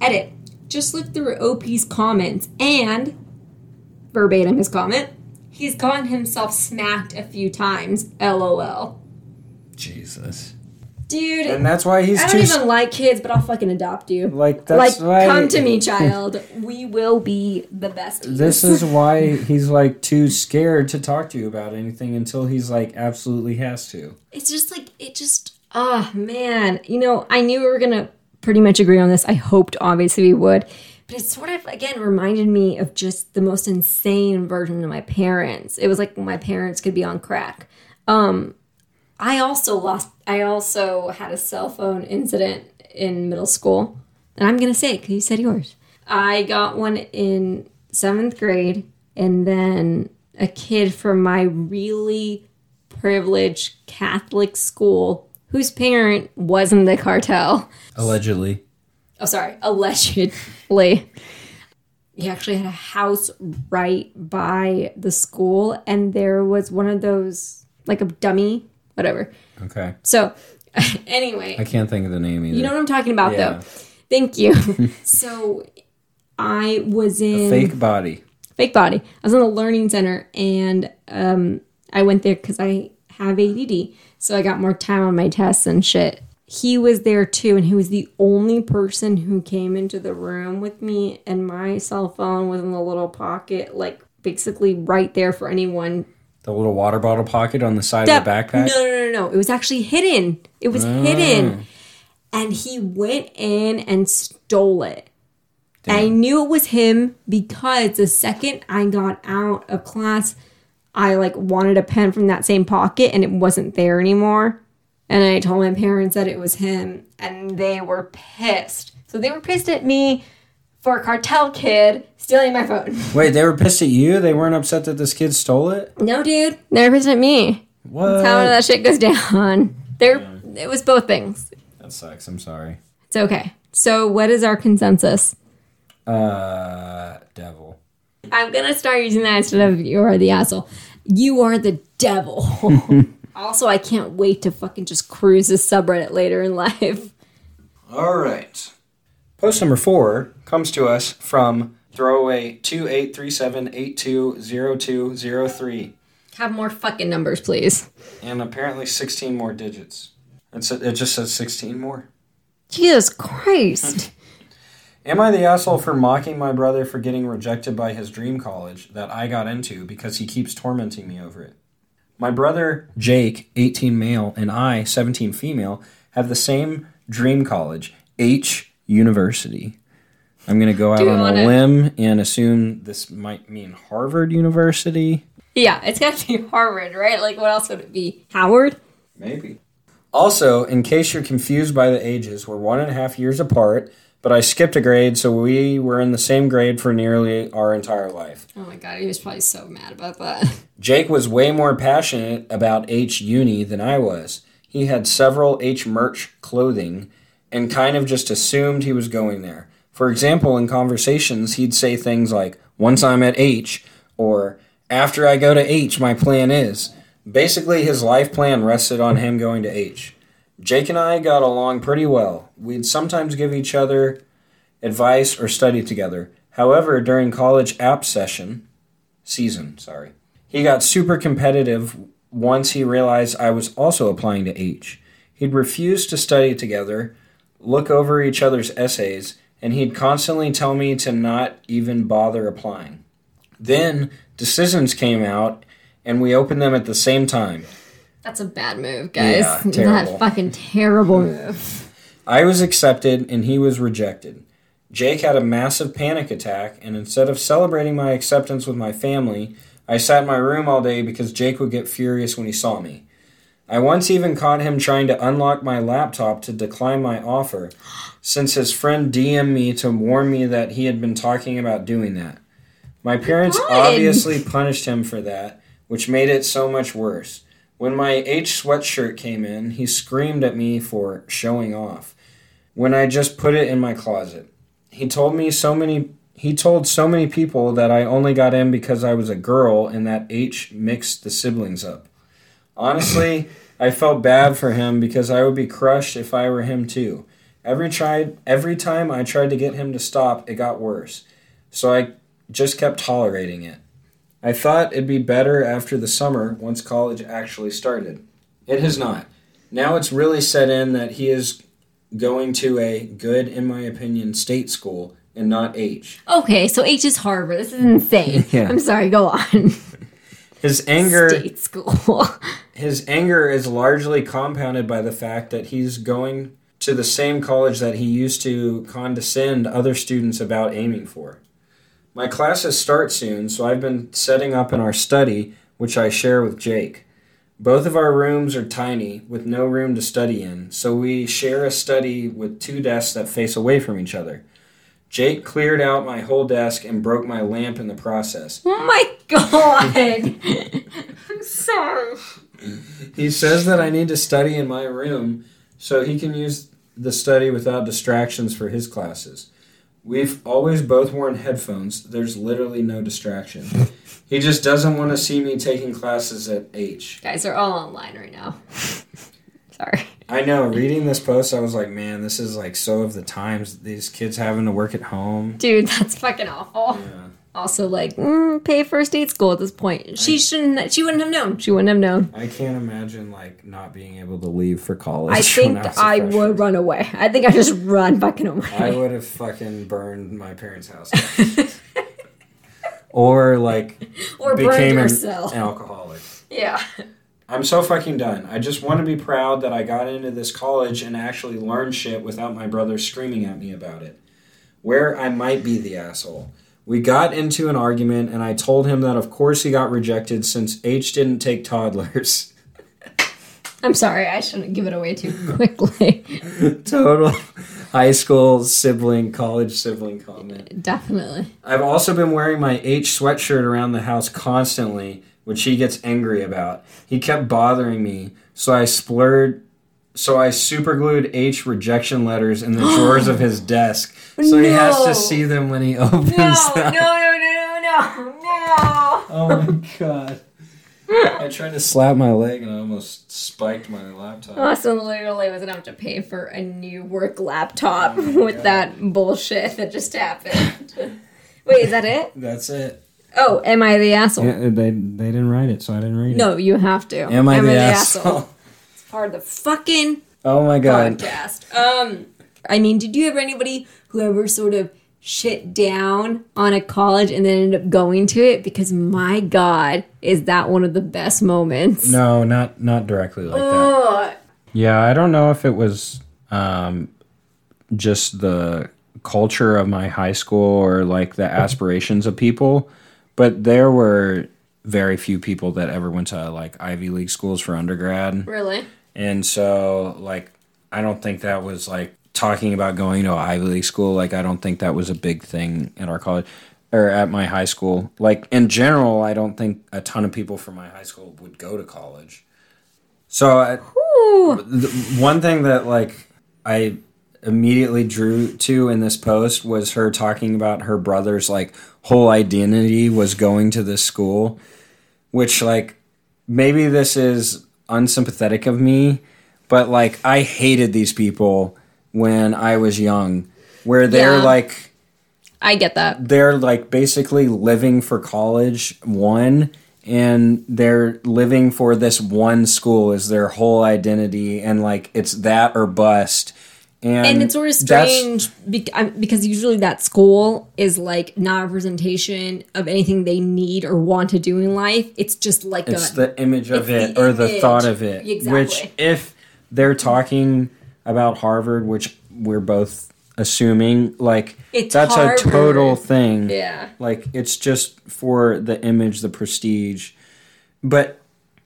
Edit. Just look through OP's comments and, verbatim his comment, he's gotten himself smacked a few times, LOL. Jesus. Dude. And that's why he's I don't even like kids, but I'll fucking adopt you. Like, that's why... Come to me, child. We will be the besties. This is why he's, like, too scared to talk to you about anything until he's, like, absolutely has to. It's just, like, it just... Oh, man. You know, I knew we were going to pretty much agree on this. I hoped, obviously, we would. But it sort of, again, reminded me of just the most insane version of my parents. It was like my parents could be on crack. I also had a cell phone incident in middle school. And I'm going to say it because you said yours. I got one in 7th grade. And then a kid from my really privileged Catholic school whose parent was in the cartel. Allegedly. Oh, sorry. Allegedly. He actually had a house right by the school, and there was one of those, like a dummy, whatever. Okay. So, anyway. I can't think of the name either. You know what I'm talking about, though. Thank you. So, I was in... A fake body. Fake body. I was in the learning center, and I went there because I have ADD. So I got more time on my tests and shit. He was there too, and he was the only person who came into the room with me, and my cell phone was in the little pocket, like basically right there for anyone. The little water bottle pocket on the side of the backpack? No. It was actually hidden. It was hidden. And he went in and stole it. Damn. I knew it was him because the second I got out of class... I, like, wanted a pen from that same pocket, and it wasn't there anymore. And I told my parents that it was him, and they were pissed. So they were pissed at me for a cartel kid stealing my phone. Wait, they were pissed at you? They weren't upset that this kid stole it? No, dude. They were pissed at me. What? That's how that shit goes down. It was both things. That sucks. I'm sorry. It's okay. So what is our consensus? Devil. I'm going to start using that instead of you are the asshole. You are the devil. Also, I can't wait to fucking just cruise this subreddit later in life. All right. Post number 4 comes to us from throwaway 2837820203. Have more fucking numbers, please. And apparently 16 more digits. It just says 16 more. Jesus Christ. Am I the asshole for mocking my brother for getting rejected by his dream college that I got into because he keeps tormenting me over it? My brother, Jake, 18 male, and I, 17 female, have the same dream college, H University. I'm going to go out on a limb and assume this might mean Harvard University. Yeah, it's got to be Harvard, right? Like, what else would it be? Howard? Maybe. Also, in case you're confused by the ages, we're 1.5 years apart, but I skipped a grade, so we were in the same grade for nearly our entire life. Oh my God, he was probably so mad about that. Jake was way more passionate about H Uni than I was. He had several H merch clothing and kind of just assumed he was going there. For example, in conversations, he'd say things like, once I'm at H, or after I go to H, my plan is. Basically, his life plan rested on him going to H. Jake and I got along pretty well. We'd sometimes give each other advice or study together. However, during college app season, he got super competitive once he realized I was also applying to H. He'd refuse to study together, look over each other's essays, and he'd constantly tell me to not even bother applying. Then decisions came out, and we opened them at the same time. That's a bad move, guys. Yeah, terrible. That fucking terrible move. I was accepted, and he was rejected. Jake had a massive panic attack, and instead of celebrating my acceptance with my family, I sat in my room all day because Jake would get furious when he saw me. I once even caught him trying to unlock my laptop to decline my offer, since his friend DM'd me to warn me that he had been talking about doing that. My parents obviously punished him for that, which made it so much worse. When my H sweatshirt came in, he screamed at me for showing off when I just put it in my closet. He told so many people that I only got in because I was a girl and that H mixed the siblings up. Honestly, I felt bad for him because I would be crushed if I were him too. Every time I tried to get him to stop, it got worse. So I just kept tolerating it. I thought it'd be better after the summer once college actually started. It has not. Now it's really set in that he is going to a good, in my opinion, state school and not H. Okay, so H is Harvard. This is insane. Yeah. I'm sorry, go on. State school. His anger is largely compounded by the fact that he's going to the same college that he used to condescend other students about aiming for. My classes start soon, so I've been setting up in our study, which I share with Jake. Both of our rooms are tiny, with no room to study in, so we share a study with two desks that face away from each other. Jake cleared out my whole desk and broke my lamp in the process. Oh my God! I'm sorry. He says that I need to study in my room so he can use the study without distractions for his classes. We've always both worn headphones. There's literally no distraction. He just doesn't want to see me taking classes at H. Guys, they're all online right now. Sorry. I know. Reading this post, I was like, man, this is like so of the times. These kids having to work at home. Dude, that's fucking awful. Yeah. Also, like, pay for state school at this point. She wouldn't have known. She wouldn't have known. I can't imagine, like, not being able to leave for college. I think I would run away. I think I'd just run fucking away. I would have fucking burned my parents' house. Or became an alcoholic. Yeah. I'm so fucking done. I just want to be proud that I got into this college and actually learned shit without my brother screaming at me about it. Where I might be the asshole. We got into an argument, and I told him that of course he got rejected since H didn't take toddlers. I'm sorry, I shouldn't give it away too quickly. Total high school sibling, college sibling comment. Definitely. I've also been wearing my H sweatshirt around the house constantly, which he gets angry about. He kept bothering me, so I superglued H rejection letters in the drawers of his desk, so he has to see them when he opens them. No. Oh, my God. I tried to slap my leg, and I almost spiked my laptop. Austin literally was going to have to pay for a new work laptop that bullshit that just happened. Wait, is that it? That's it. Oh, am I the asshole? Yeah, they didn't write it, so I didn't read it. No, you have to. Am I the asshole? Part of the fucking podcast. I mean, did you have anybody who ever sort of shit down on a college and then ended up going to it? Because my God, is that one of the best moments? No, not directly like that. Yeah, I don't know if it was just the culture of my high school or like the aspirations of people, but there were very few people that ever went to like Ivy League schools for undergrad. Really? And so like, I don't think that was like talking about going to an Ivy League school. Like, I don't think that was a big thing at our college or at my high school. Like in general, I don't think a ton of people from my high school would go to college. So one thing that like I immediately drew to in this post was her talking about her brother's like whole identity was going to this school, which like maybe this is unsympathetic of me, but like I hated these people when I was young, where they're like, I get that they're like basically living for college one, and they're living for this one school is their whole identity, and like it's that or bust. And it's sort of strange because usually that school is like not a representation of anything they need or want to do in life. It's just like it's the image of it or the thought of it. Exactly. Which if they're talking about Harvard, which we're both assuming, like that's a total thing. Yeah. Like it's just for the image, the prestige. But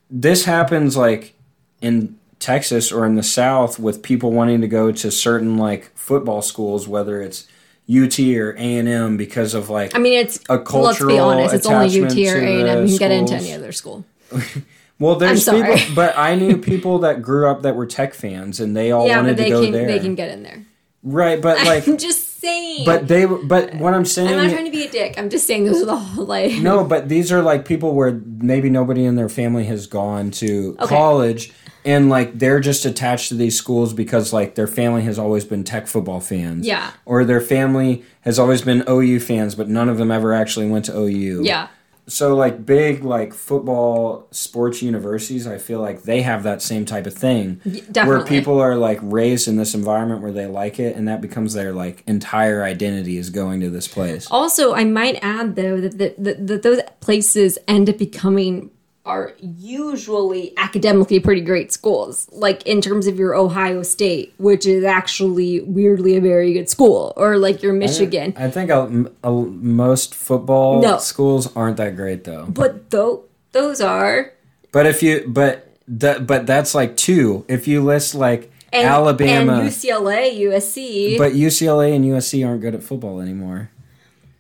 this happens like in Texas or in the South with people wanting to go to certain like football schools, whether it's UT or A&M, because of like, I mean, it's a cultural. Let's be honest, it's only UT or A&M. You can get into any other school. Well, there's people, but I knew people that grew up that were Tech fans, and they all wanted to go there. They can get in there, right? But like, I'm just saying. But what I'm saying, I'm not trying to be a dick. I'm just saying those are the whole like. No, but these are like people where maybe nobody in their family has gone to college. And, like, they're just attached to these schools because, like, their family has always been Tech football fans. Yeah. Or their family has always been OU fans, but none of them ever actually went to OU. Yeah. So, like, big, like, football sports universities, I feel like they have that same type of thing. Definitely. Where people are, like, raised in this environment where they like it, and that becomes their, like, entire identity is going to this place. Also, I might add, though, that those places end up becoming are usually academically pretty great schools, like in terms of your Ohio State, which is actually weirdly a very good school, or like your Michigan. I think most football schools aren't that great though. But those are. But if you but that's like two. If you list like Alabama and UCLA, USC. But UCLA and USC aren't good at football anymore.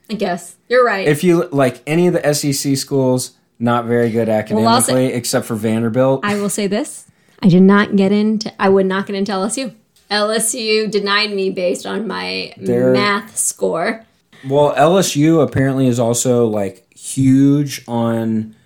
I guess you're right. If you like any of the SEC schools. Not very good academically, except for Vanderbilt. I will say this. I would not get into LSU. LSU denied me based on my math score. Well, LSU apparently is also, like, huge on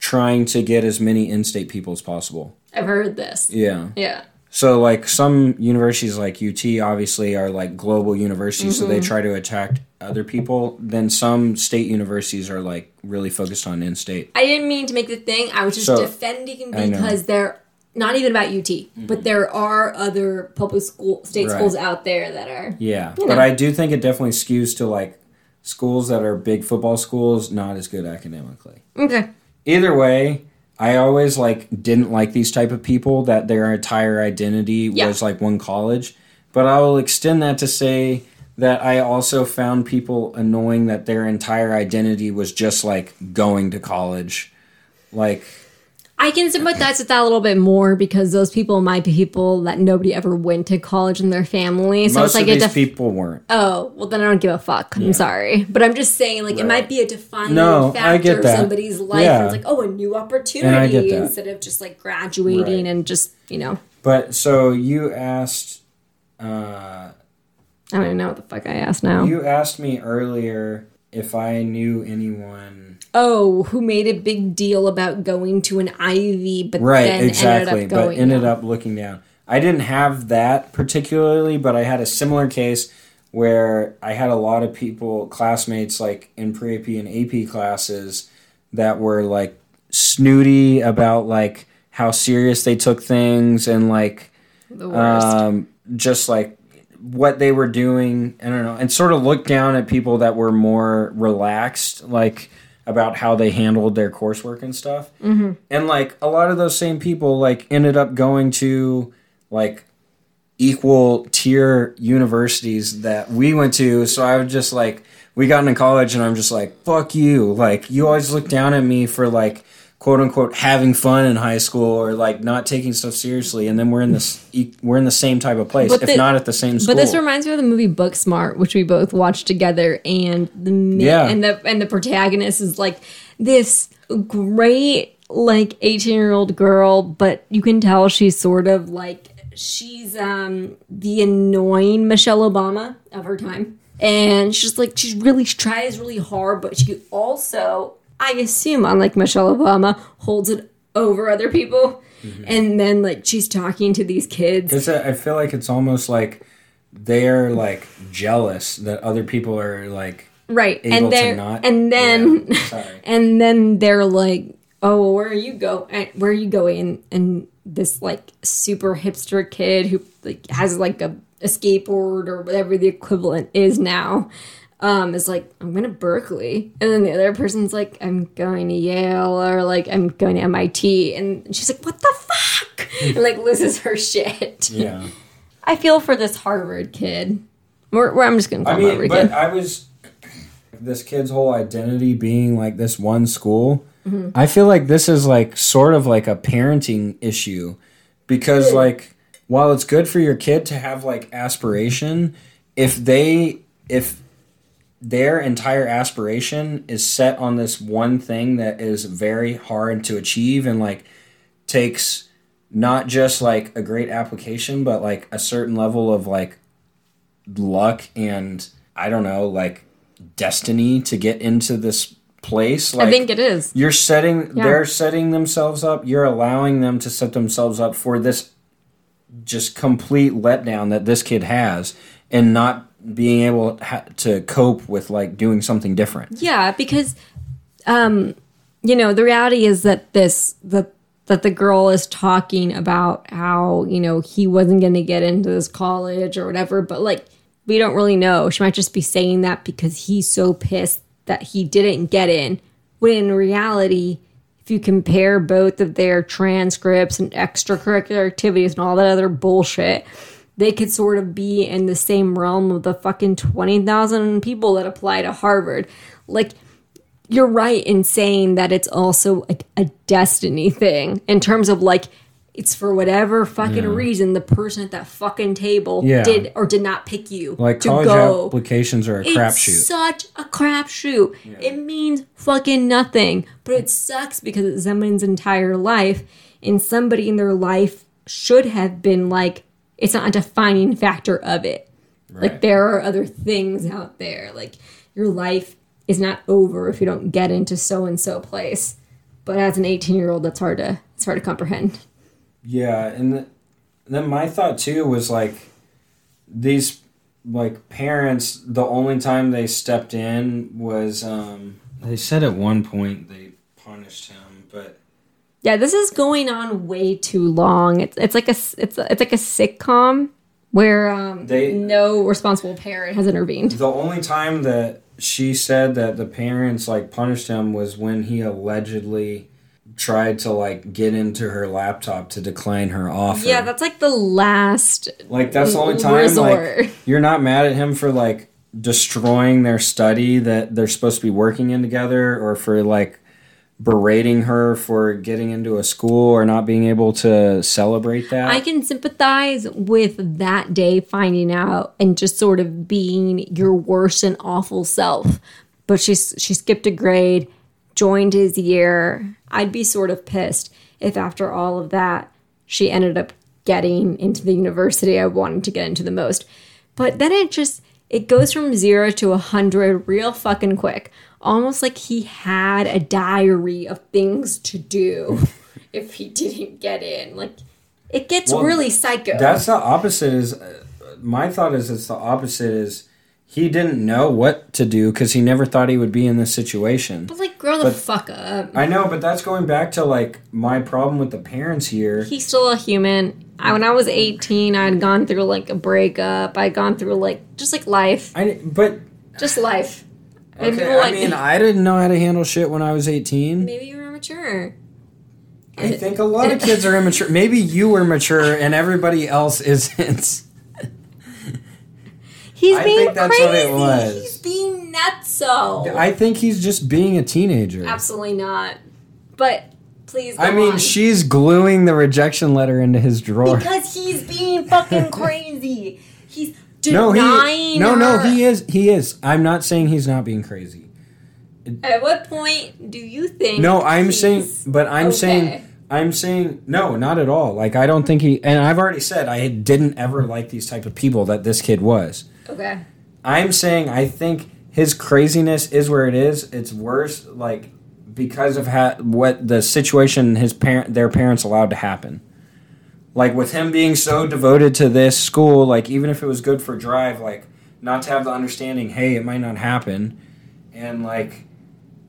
trying to get as many in-state people as possible. I've heard this. Yeah. Yeah. So, like, some universities like UT obviously are, like, global universities, so they try to attract other people. Then some state universities are, like, really focused on in-state. I didn't mean to make the thing. I was just defending because they're not even about UT, but there are other public school schools out there that are. Yeah, but I do think it definitely skews to, like, schools that are big football schools, not as good academically. Okay. Either way, I always, like, didn't like these type of people that their entire identity was, like, one college. But I will extend that to say that I also found people annoying that their entire identity was just, like, going to college. Like, I can sympathize with that a little bit more because those people might be people that nobody ever went to college in their family. So most it's like of these people weren't. Oh, well, then I don't give a fuck. Yeah. I'm sorry. But I'm just saying, like, it might be a defining factor of somebody's life. Yeah. It's like, oh, a new opportunity instead of just, like, graduating and just, you know. But so you asked I don't even know what the fuck I asked now. You asked me earlier if I knew anyone who made a big deal about going to an Ivy, but then ended up going looking down. I didn't have that particularly, but I had a similar case where I had a lot of people, classmates, like in pre-AP and AP classes that were like snooty about like how serious they took things and like the worst. Just like what they were doing, I don't know, and sort of looked down at people that were more relaxed, like about how they handled their coursework and stuff. Mm-hmm. And like a lot of those same people like ended up going to like equal tier universities that we went to. So I was just like, we got into college and I'm just like, fuck you. Like you always look down at me for like, quote unquote, having fun in high school or like not taking stuff seriously. And then we're in the same type of place, if not at the same school. But this reminds me of the movie Booksmart, which we both watched together. And the protagonist is like this great, like 18-year-old girl, but you can tell she's sort of like, she's the annoying Michelle Obama of her time. And she's like, she really tries really hard, but she also, I assume, unlike Michelle Obama, holds it over other people. Mm-hmm. And then, like, she's talking to these kids. I feel like it's almost like they're, like, jealous that other people are, like, right. able to not. And then, yeah. Sorry. And then they're like, oh, well, where are you going? And this, like, super hipster kid who, like, has, like, a skateboard or whatever the equivalent is now. Is like, I'm going to Berkeley. And then the other person's like, I'm going to Yale or like, I'm going to MIT. And she's like, what the fuck? And like loses her shit. Yeah. I feel for this Harvard kid. Where I'm just going to call him Harvard kid. But I was, this kid's whole identity being like this one school. Mm-hmm. I feel like this is like sort of like a parenting issue because like, while it's good for your kid to have like aspiration, if their entire aspiration is set on this one thing that is very hard to achieve and like takes not just like a great application, but like a certain level of like luck and I don't know, like destiny to get into this place. Like, I think it is. They're setting themselves up. You're allowing them to set themselves up for this just complete letdown that this kid has and not being able to cope with like doing something different. Yeah, because you know, the reality is that that the girl is talking about how, you know, he wasn't going to get into this college or whatever, but like we don't really know. She might just be saying that because he's so pissed that he didn't get in. When in reality, if you compare both of their transcripts and extracurricular activities and all that other bullshit, they could sort of be in the same realm of the fucking 20,000 people that apply to Harvard. Like, you're right in saying that it's also like a destiny thing in terms of like, it's for whatever fucking reason the person at that fucking table did or did not pick you. Like, college applications are a crapshoot. It's such a crapshoot. Yeah. It means fucking nothing. But it sucks because it's someone's entire life, and somebody in their life should have been like, it's not a defining factor of it. Right. Like, there are other things out there. Like, your life is not over if you don't get into so-and-so place. But as an 18-year-old, it's hard to comprehend. Yeah, and then my thought, too, was, like, these, like, parents, the only time they stepped in was, they said at one point they punished him, but... Yeah, this is going on way too long. It's like a sitcom where no responsible parent has intervened. The only time that she said that the parents like punished him was when he allegedly tried to like get into her laptop to decline her offer. Yeah, that's like the last. Like that's the only time resort. Like you're not mad at him for like destroying their study that they're supposed to be working in together, or for like berating her for getting into a school or not being able to celebrate that. I can sympathize with that day finding out and just sort of being your worst and awful self. But she skipped a grade, joined his year. I'd be sort of pissed if after all of that she ended up getting into the university I wanted to get into the most. But then it goes from 0 to 100 real fucking quick. Almost like he had a diary of things to do if he didn't get in. Like, it gets really psycho. That's the opposite. My thought is it's the opposite. Is He didn't know what to do because he never thought he would be in this situation. But, like, grow the fuck up. I know, but that's going back to, like, my problem with the parents here. He's still a human. When I was 18, I had gone through, like, a breakup. I had gone through, like, just, like, life. Just life. Okay, and people, like, I mean, I didn't know how to handle shit when I was 18. Maybe you were immature. I think a lot of kids are immature. Maybe you were mature and everybody else isn't. He's being crazy. I think that's what it was. He's being nutso. I think he's just being a teenager. Absolutely not. But please go on. I mean, she's gluing the rejection letter into his drawer. Because he's being fucking crazy. He's denying her. No, he is. He is. I'm not saying he's not being crazy. At what point do you think I'm saying no, not at all. Like, I don't think he... And I've already said I didn't ever like these type of people that this kid was. Okay. I'm saying I think his craziness is where it is. It's worse, like, because of what the situation their parents allowed to happen. Like, with him being so devoted to this school, like, even if it was good for drive, like, not to have the understanding, hey, it might not happen. And, like...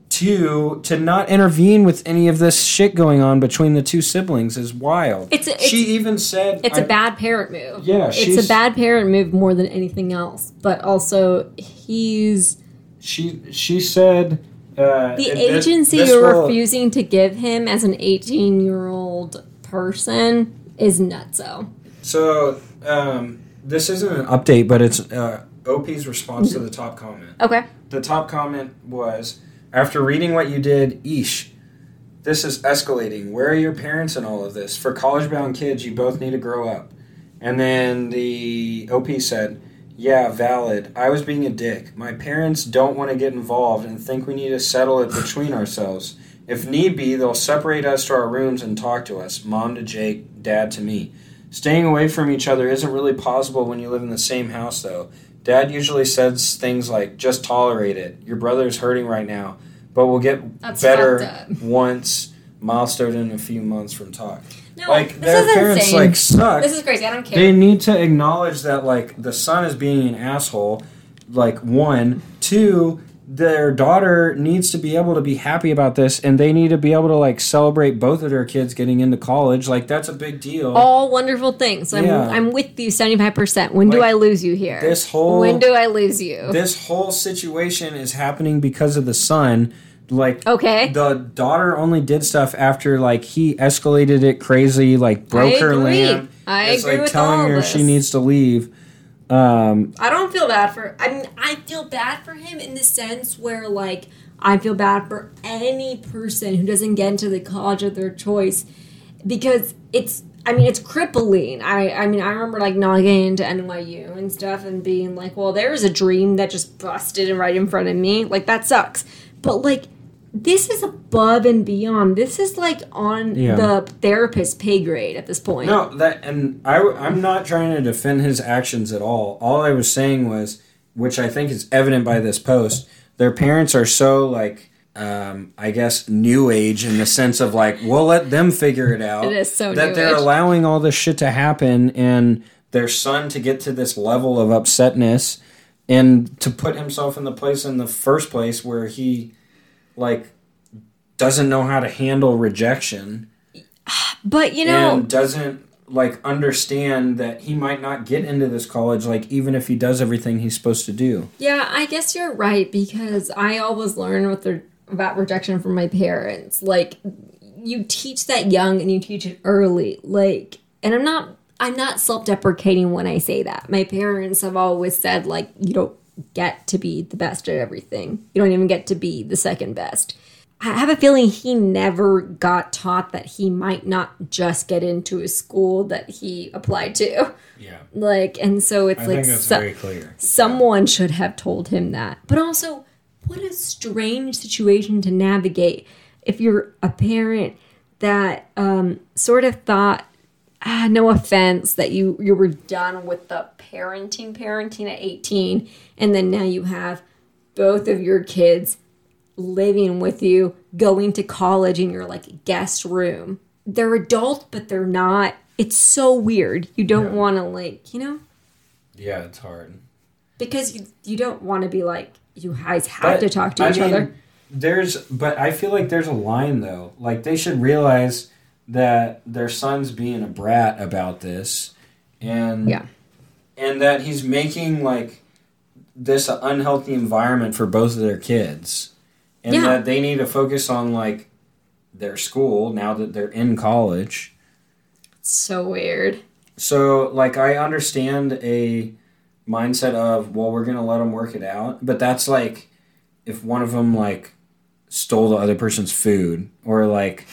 to not intervene with any of this shit going on between the two siblings is wild. She even said... It's a bad parent move. Yeah, it's a bad parent move more than anything else. But also, he's... She said... the agency you're refusing to give him as an 18-year-old person is nutso. So, this isn't an update, but it's OP's response to the top comment. Okay. The top comment was... After reading what you did, eesh, this is escalating. Where are your parents in all of this? For college-bound kids, you both need to grow up. And then the OP said, yeah, valid. I was being a dick. My parents don't want to get involved and think we need to settle it between ourselves. If need be, they'll separate us to our rooms and talk to us, Mom to Jake, Dad to me. Staying away from each other isn't really possible when you live in the same house, though. Dad usually says things like, just tolerate it. Your brother's hurting right now, but we'll get better once, milestone in a few months from talk. No, like, their parents, insane. Like, suck. This is crazy. I don't care. They need to acknowledge that, like, the son is being an asshole, like, one. Two, their daughter needs to be able to be happy about this, and they need to be able to, like, celebrate both of their kids getting into college. Like, that's a big deal. All wonderful things. I'm with you 75%. When, like, do I lose you here? When do I lose you? This whole situation is happening because of the son. Like, okay. The daughter only did stuff after, like, he escalated it crazy, like, broke her lamp. I agree with all this. It's, like, telling her she needs to leave. I don't feel bad for... I mean, I feel bad for him in the sense where, like, I feel bad for any person who doesn't get into the college of their choice because it's... I mean, it's crippling. I mean, I remember, like, not getting into NYU and stuff and being like, well, there's a dream that just busted right in front of me. Like, that sucks. But, like, this is above and beyond. This is, like, on the therapist pay grade at this point. No, I'm not trying to defend his actions at all. All I was saying was, which I think is evident by this post, their parents are so, like, I guess, new age in the sense of, like, we'll let them figure it out. It is so that new they're age. Allowing all this shit to happen and their son to get to this level of upsetness and to put himself in the place in the first place where he... like, doesn't know how to handle rejection. But, you know... And doesn't, like, understand that he might not get into this college, like, even if he does everything he's supposed to do. Yeah, I guess you're right, because I always learn about rejection from my parents. Like, you teach that young and you teach it early. Like, and I'm not self-deprecating when I say that. My parents have always said, like, you don't get to be the best at everything. You don't even get to be the second best. I have a feeling he never got taught that he might not just get into a school that he applied to. Yeah. Like, and so it's I think that's very clear. Someone should have told him that. But also, what a strange situation to navigate if you're a parent that sort of thought, no offense, that you were done with the parenting at 18, and then now you have both of your kids living with you, going to college in your, like, guest room. They're adult, but they're not. It's so weird. You don't want to, like, you know? Yeah, it's hard. Because you don't want to be like, you guys have to talk to each other. But I feel like there's a line, though. Like, they should realize that their son's being a brat about this. And that he's making, like, this unhealthy environment for both of their kids. And that they need to focus on, like, their school now that they're in college. It's so weird. So, like, I understand a mindset of, well, we're going to let them work it out. But that's, like, if one of them, like, stole the other person's food or, like...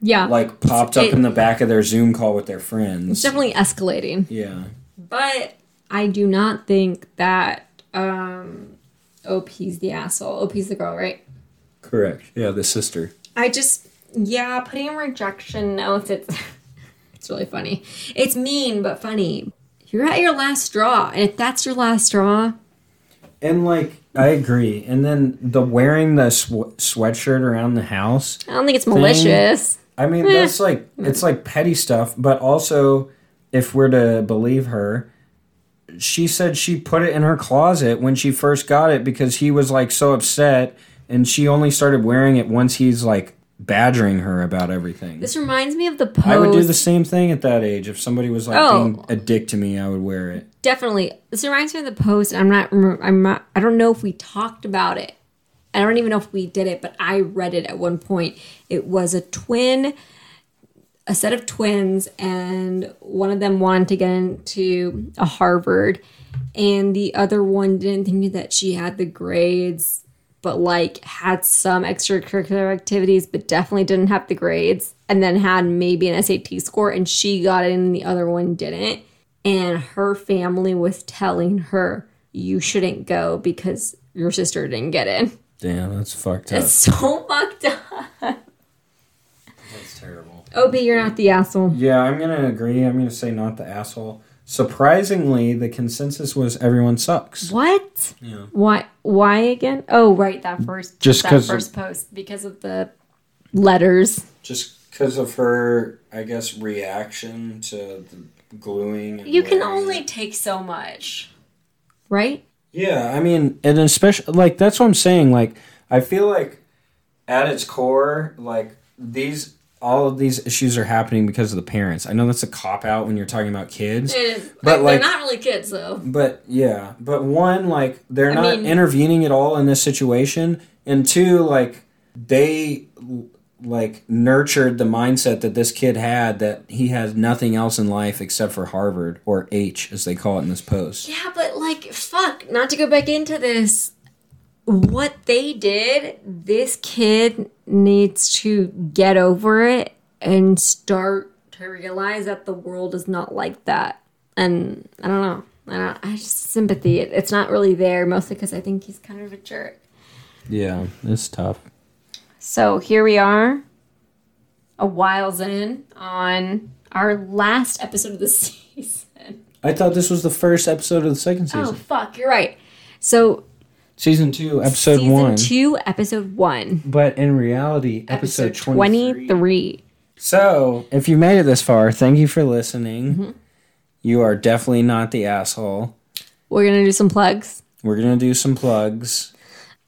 Yeah. Like, popped up in the back of their Zoom call with their friends. It's definitely escalating. Yeah. But I do not think that OP's the asshole. OP's the girl, right? Correct. Yeah, the sister. I just, putting in rejection notes, it's really funny. It's mean, but funny. You're at your last straw. And if that's your last straw. And, like, I agree. And then the wearing the sweatshirt around the house. I don't think it's malicious. I mean, that's like, it's like petty stuff, but also if we're to believe her, she said she put it in her closet when she first got it because he was like so upset and she only started wearing it once he's like badgering her about everything. This reminds me of the post. I would do the same thing at that age. If somebody was like being a dick to me, I would wear it. Definitely. This reminds me of the post. I don't know if we talked about it. I don't even know if we did it, but I read it at one point. It was a set of twins, and one of them wanted to get into a Harvard, and the other one didn't think that she had the grades, but like had some extracurricular activities, but definitely didn't have the grades, and then had maybe an SAT score, and she got in and the other one didn't. And her family was telling her, you shouldn't go because your sister didn't get in. Damn, that's fucked up. It's so fucked up. That's terrible. Obi, you're not the asshole. Yeah, I'm going to agree. I'm going to say not the asshole. Surprisingly, the consensus was everyone sucks. What? Yeah. Why again? Oh, right, that first post. Because of the letters. Just because of her, I guess, reaction to the gluing. And you can only take so much, right? Yeah, I mean, and especially, like, that's what I'm saying. Like, I feel like at its core, like, all of these issues are happening because of the parents. I know that's a cop-out when you're talking about kids. It is. But, like, they're not really kids, though. But, yeah. But, one, like, they're not intervening at all in this situation. And, two, like, they, like, nurtured the mindset that this kid had that he has nothing else in life except for Harvard, or H, as they call it in this post. Yeah, but, like, fuck, not to go back into this. What they did, this kid needs to get over it and start to realize that the world is not like that. And I don't know. I just sympathy. It's not really there, mostly because I think he's kind of a jerk. Yeah, it's tough. So here we are, a whiles in, on our last episode of the season. I thought this was the first episode of the second season. Oh, fuck, you're right. So... Season 2, Episode 1. Season 2, Episode 1. But in reality, Episode 23. So, if you made it this far, thank you for listening. Mm-hmm. You are definitely not the asshole. We're going to do some plugs.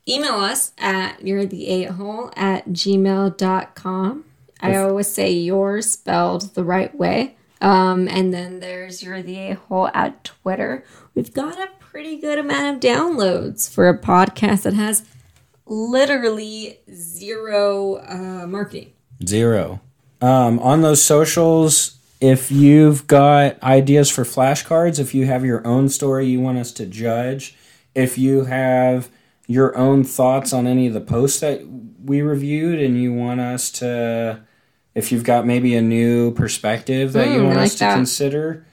Email us at youretheasshole@gmail.com. I always say you're spelled the right way. And then there's youretheasshole at Twitter. We've got a pretty good amount of downloads for a podcast that has literally zero marketing. Zero. On those socials, if you've got ideas for flashcards, if you have your own story you want us to judge, if you have your own thoughts on any of the posts that we reviewed and you want us to, if you've got maybe a new perspective that you want us to consider,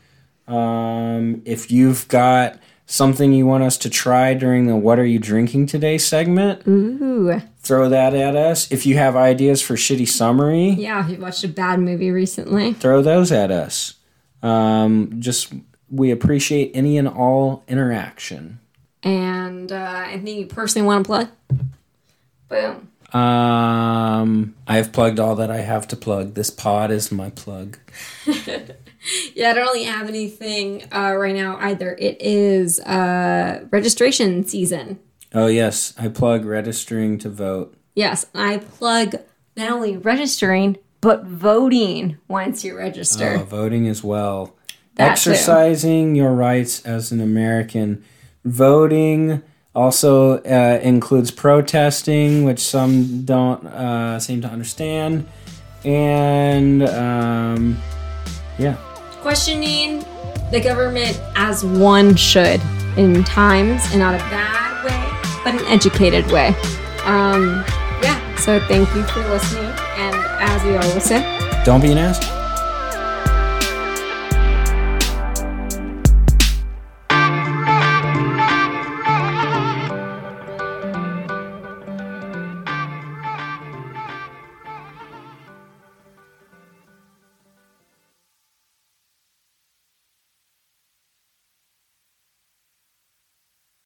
if you've got something you want us to try during the What Are You Drinking Today segment? Ooh. Throw that at us. If you have ideas for shitty summary. Yeah, if you watched a bad movie recently. Throw those at us. We appreciate any and all interaction. And anything you personally want to plug? Boom. I've plugged all that I have to plug. This pod is my plug. Yeah, I don't really have anything right now either. It is registration season. Oh, yes. I plug registering to vote. Yes, I plug not only registering, but voting once you register. Oh, voting as well. That exercising too. Your rights as an American. Voting also includes protesting, which some don't seem to understand. And, yeah. Questioning the government as one should in times, and not a bad way, but an educated way. Yeah, so thank you for listening, and as we always say, don't be an asshole.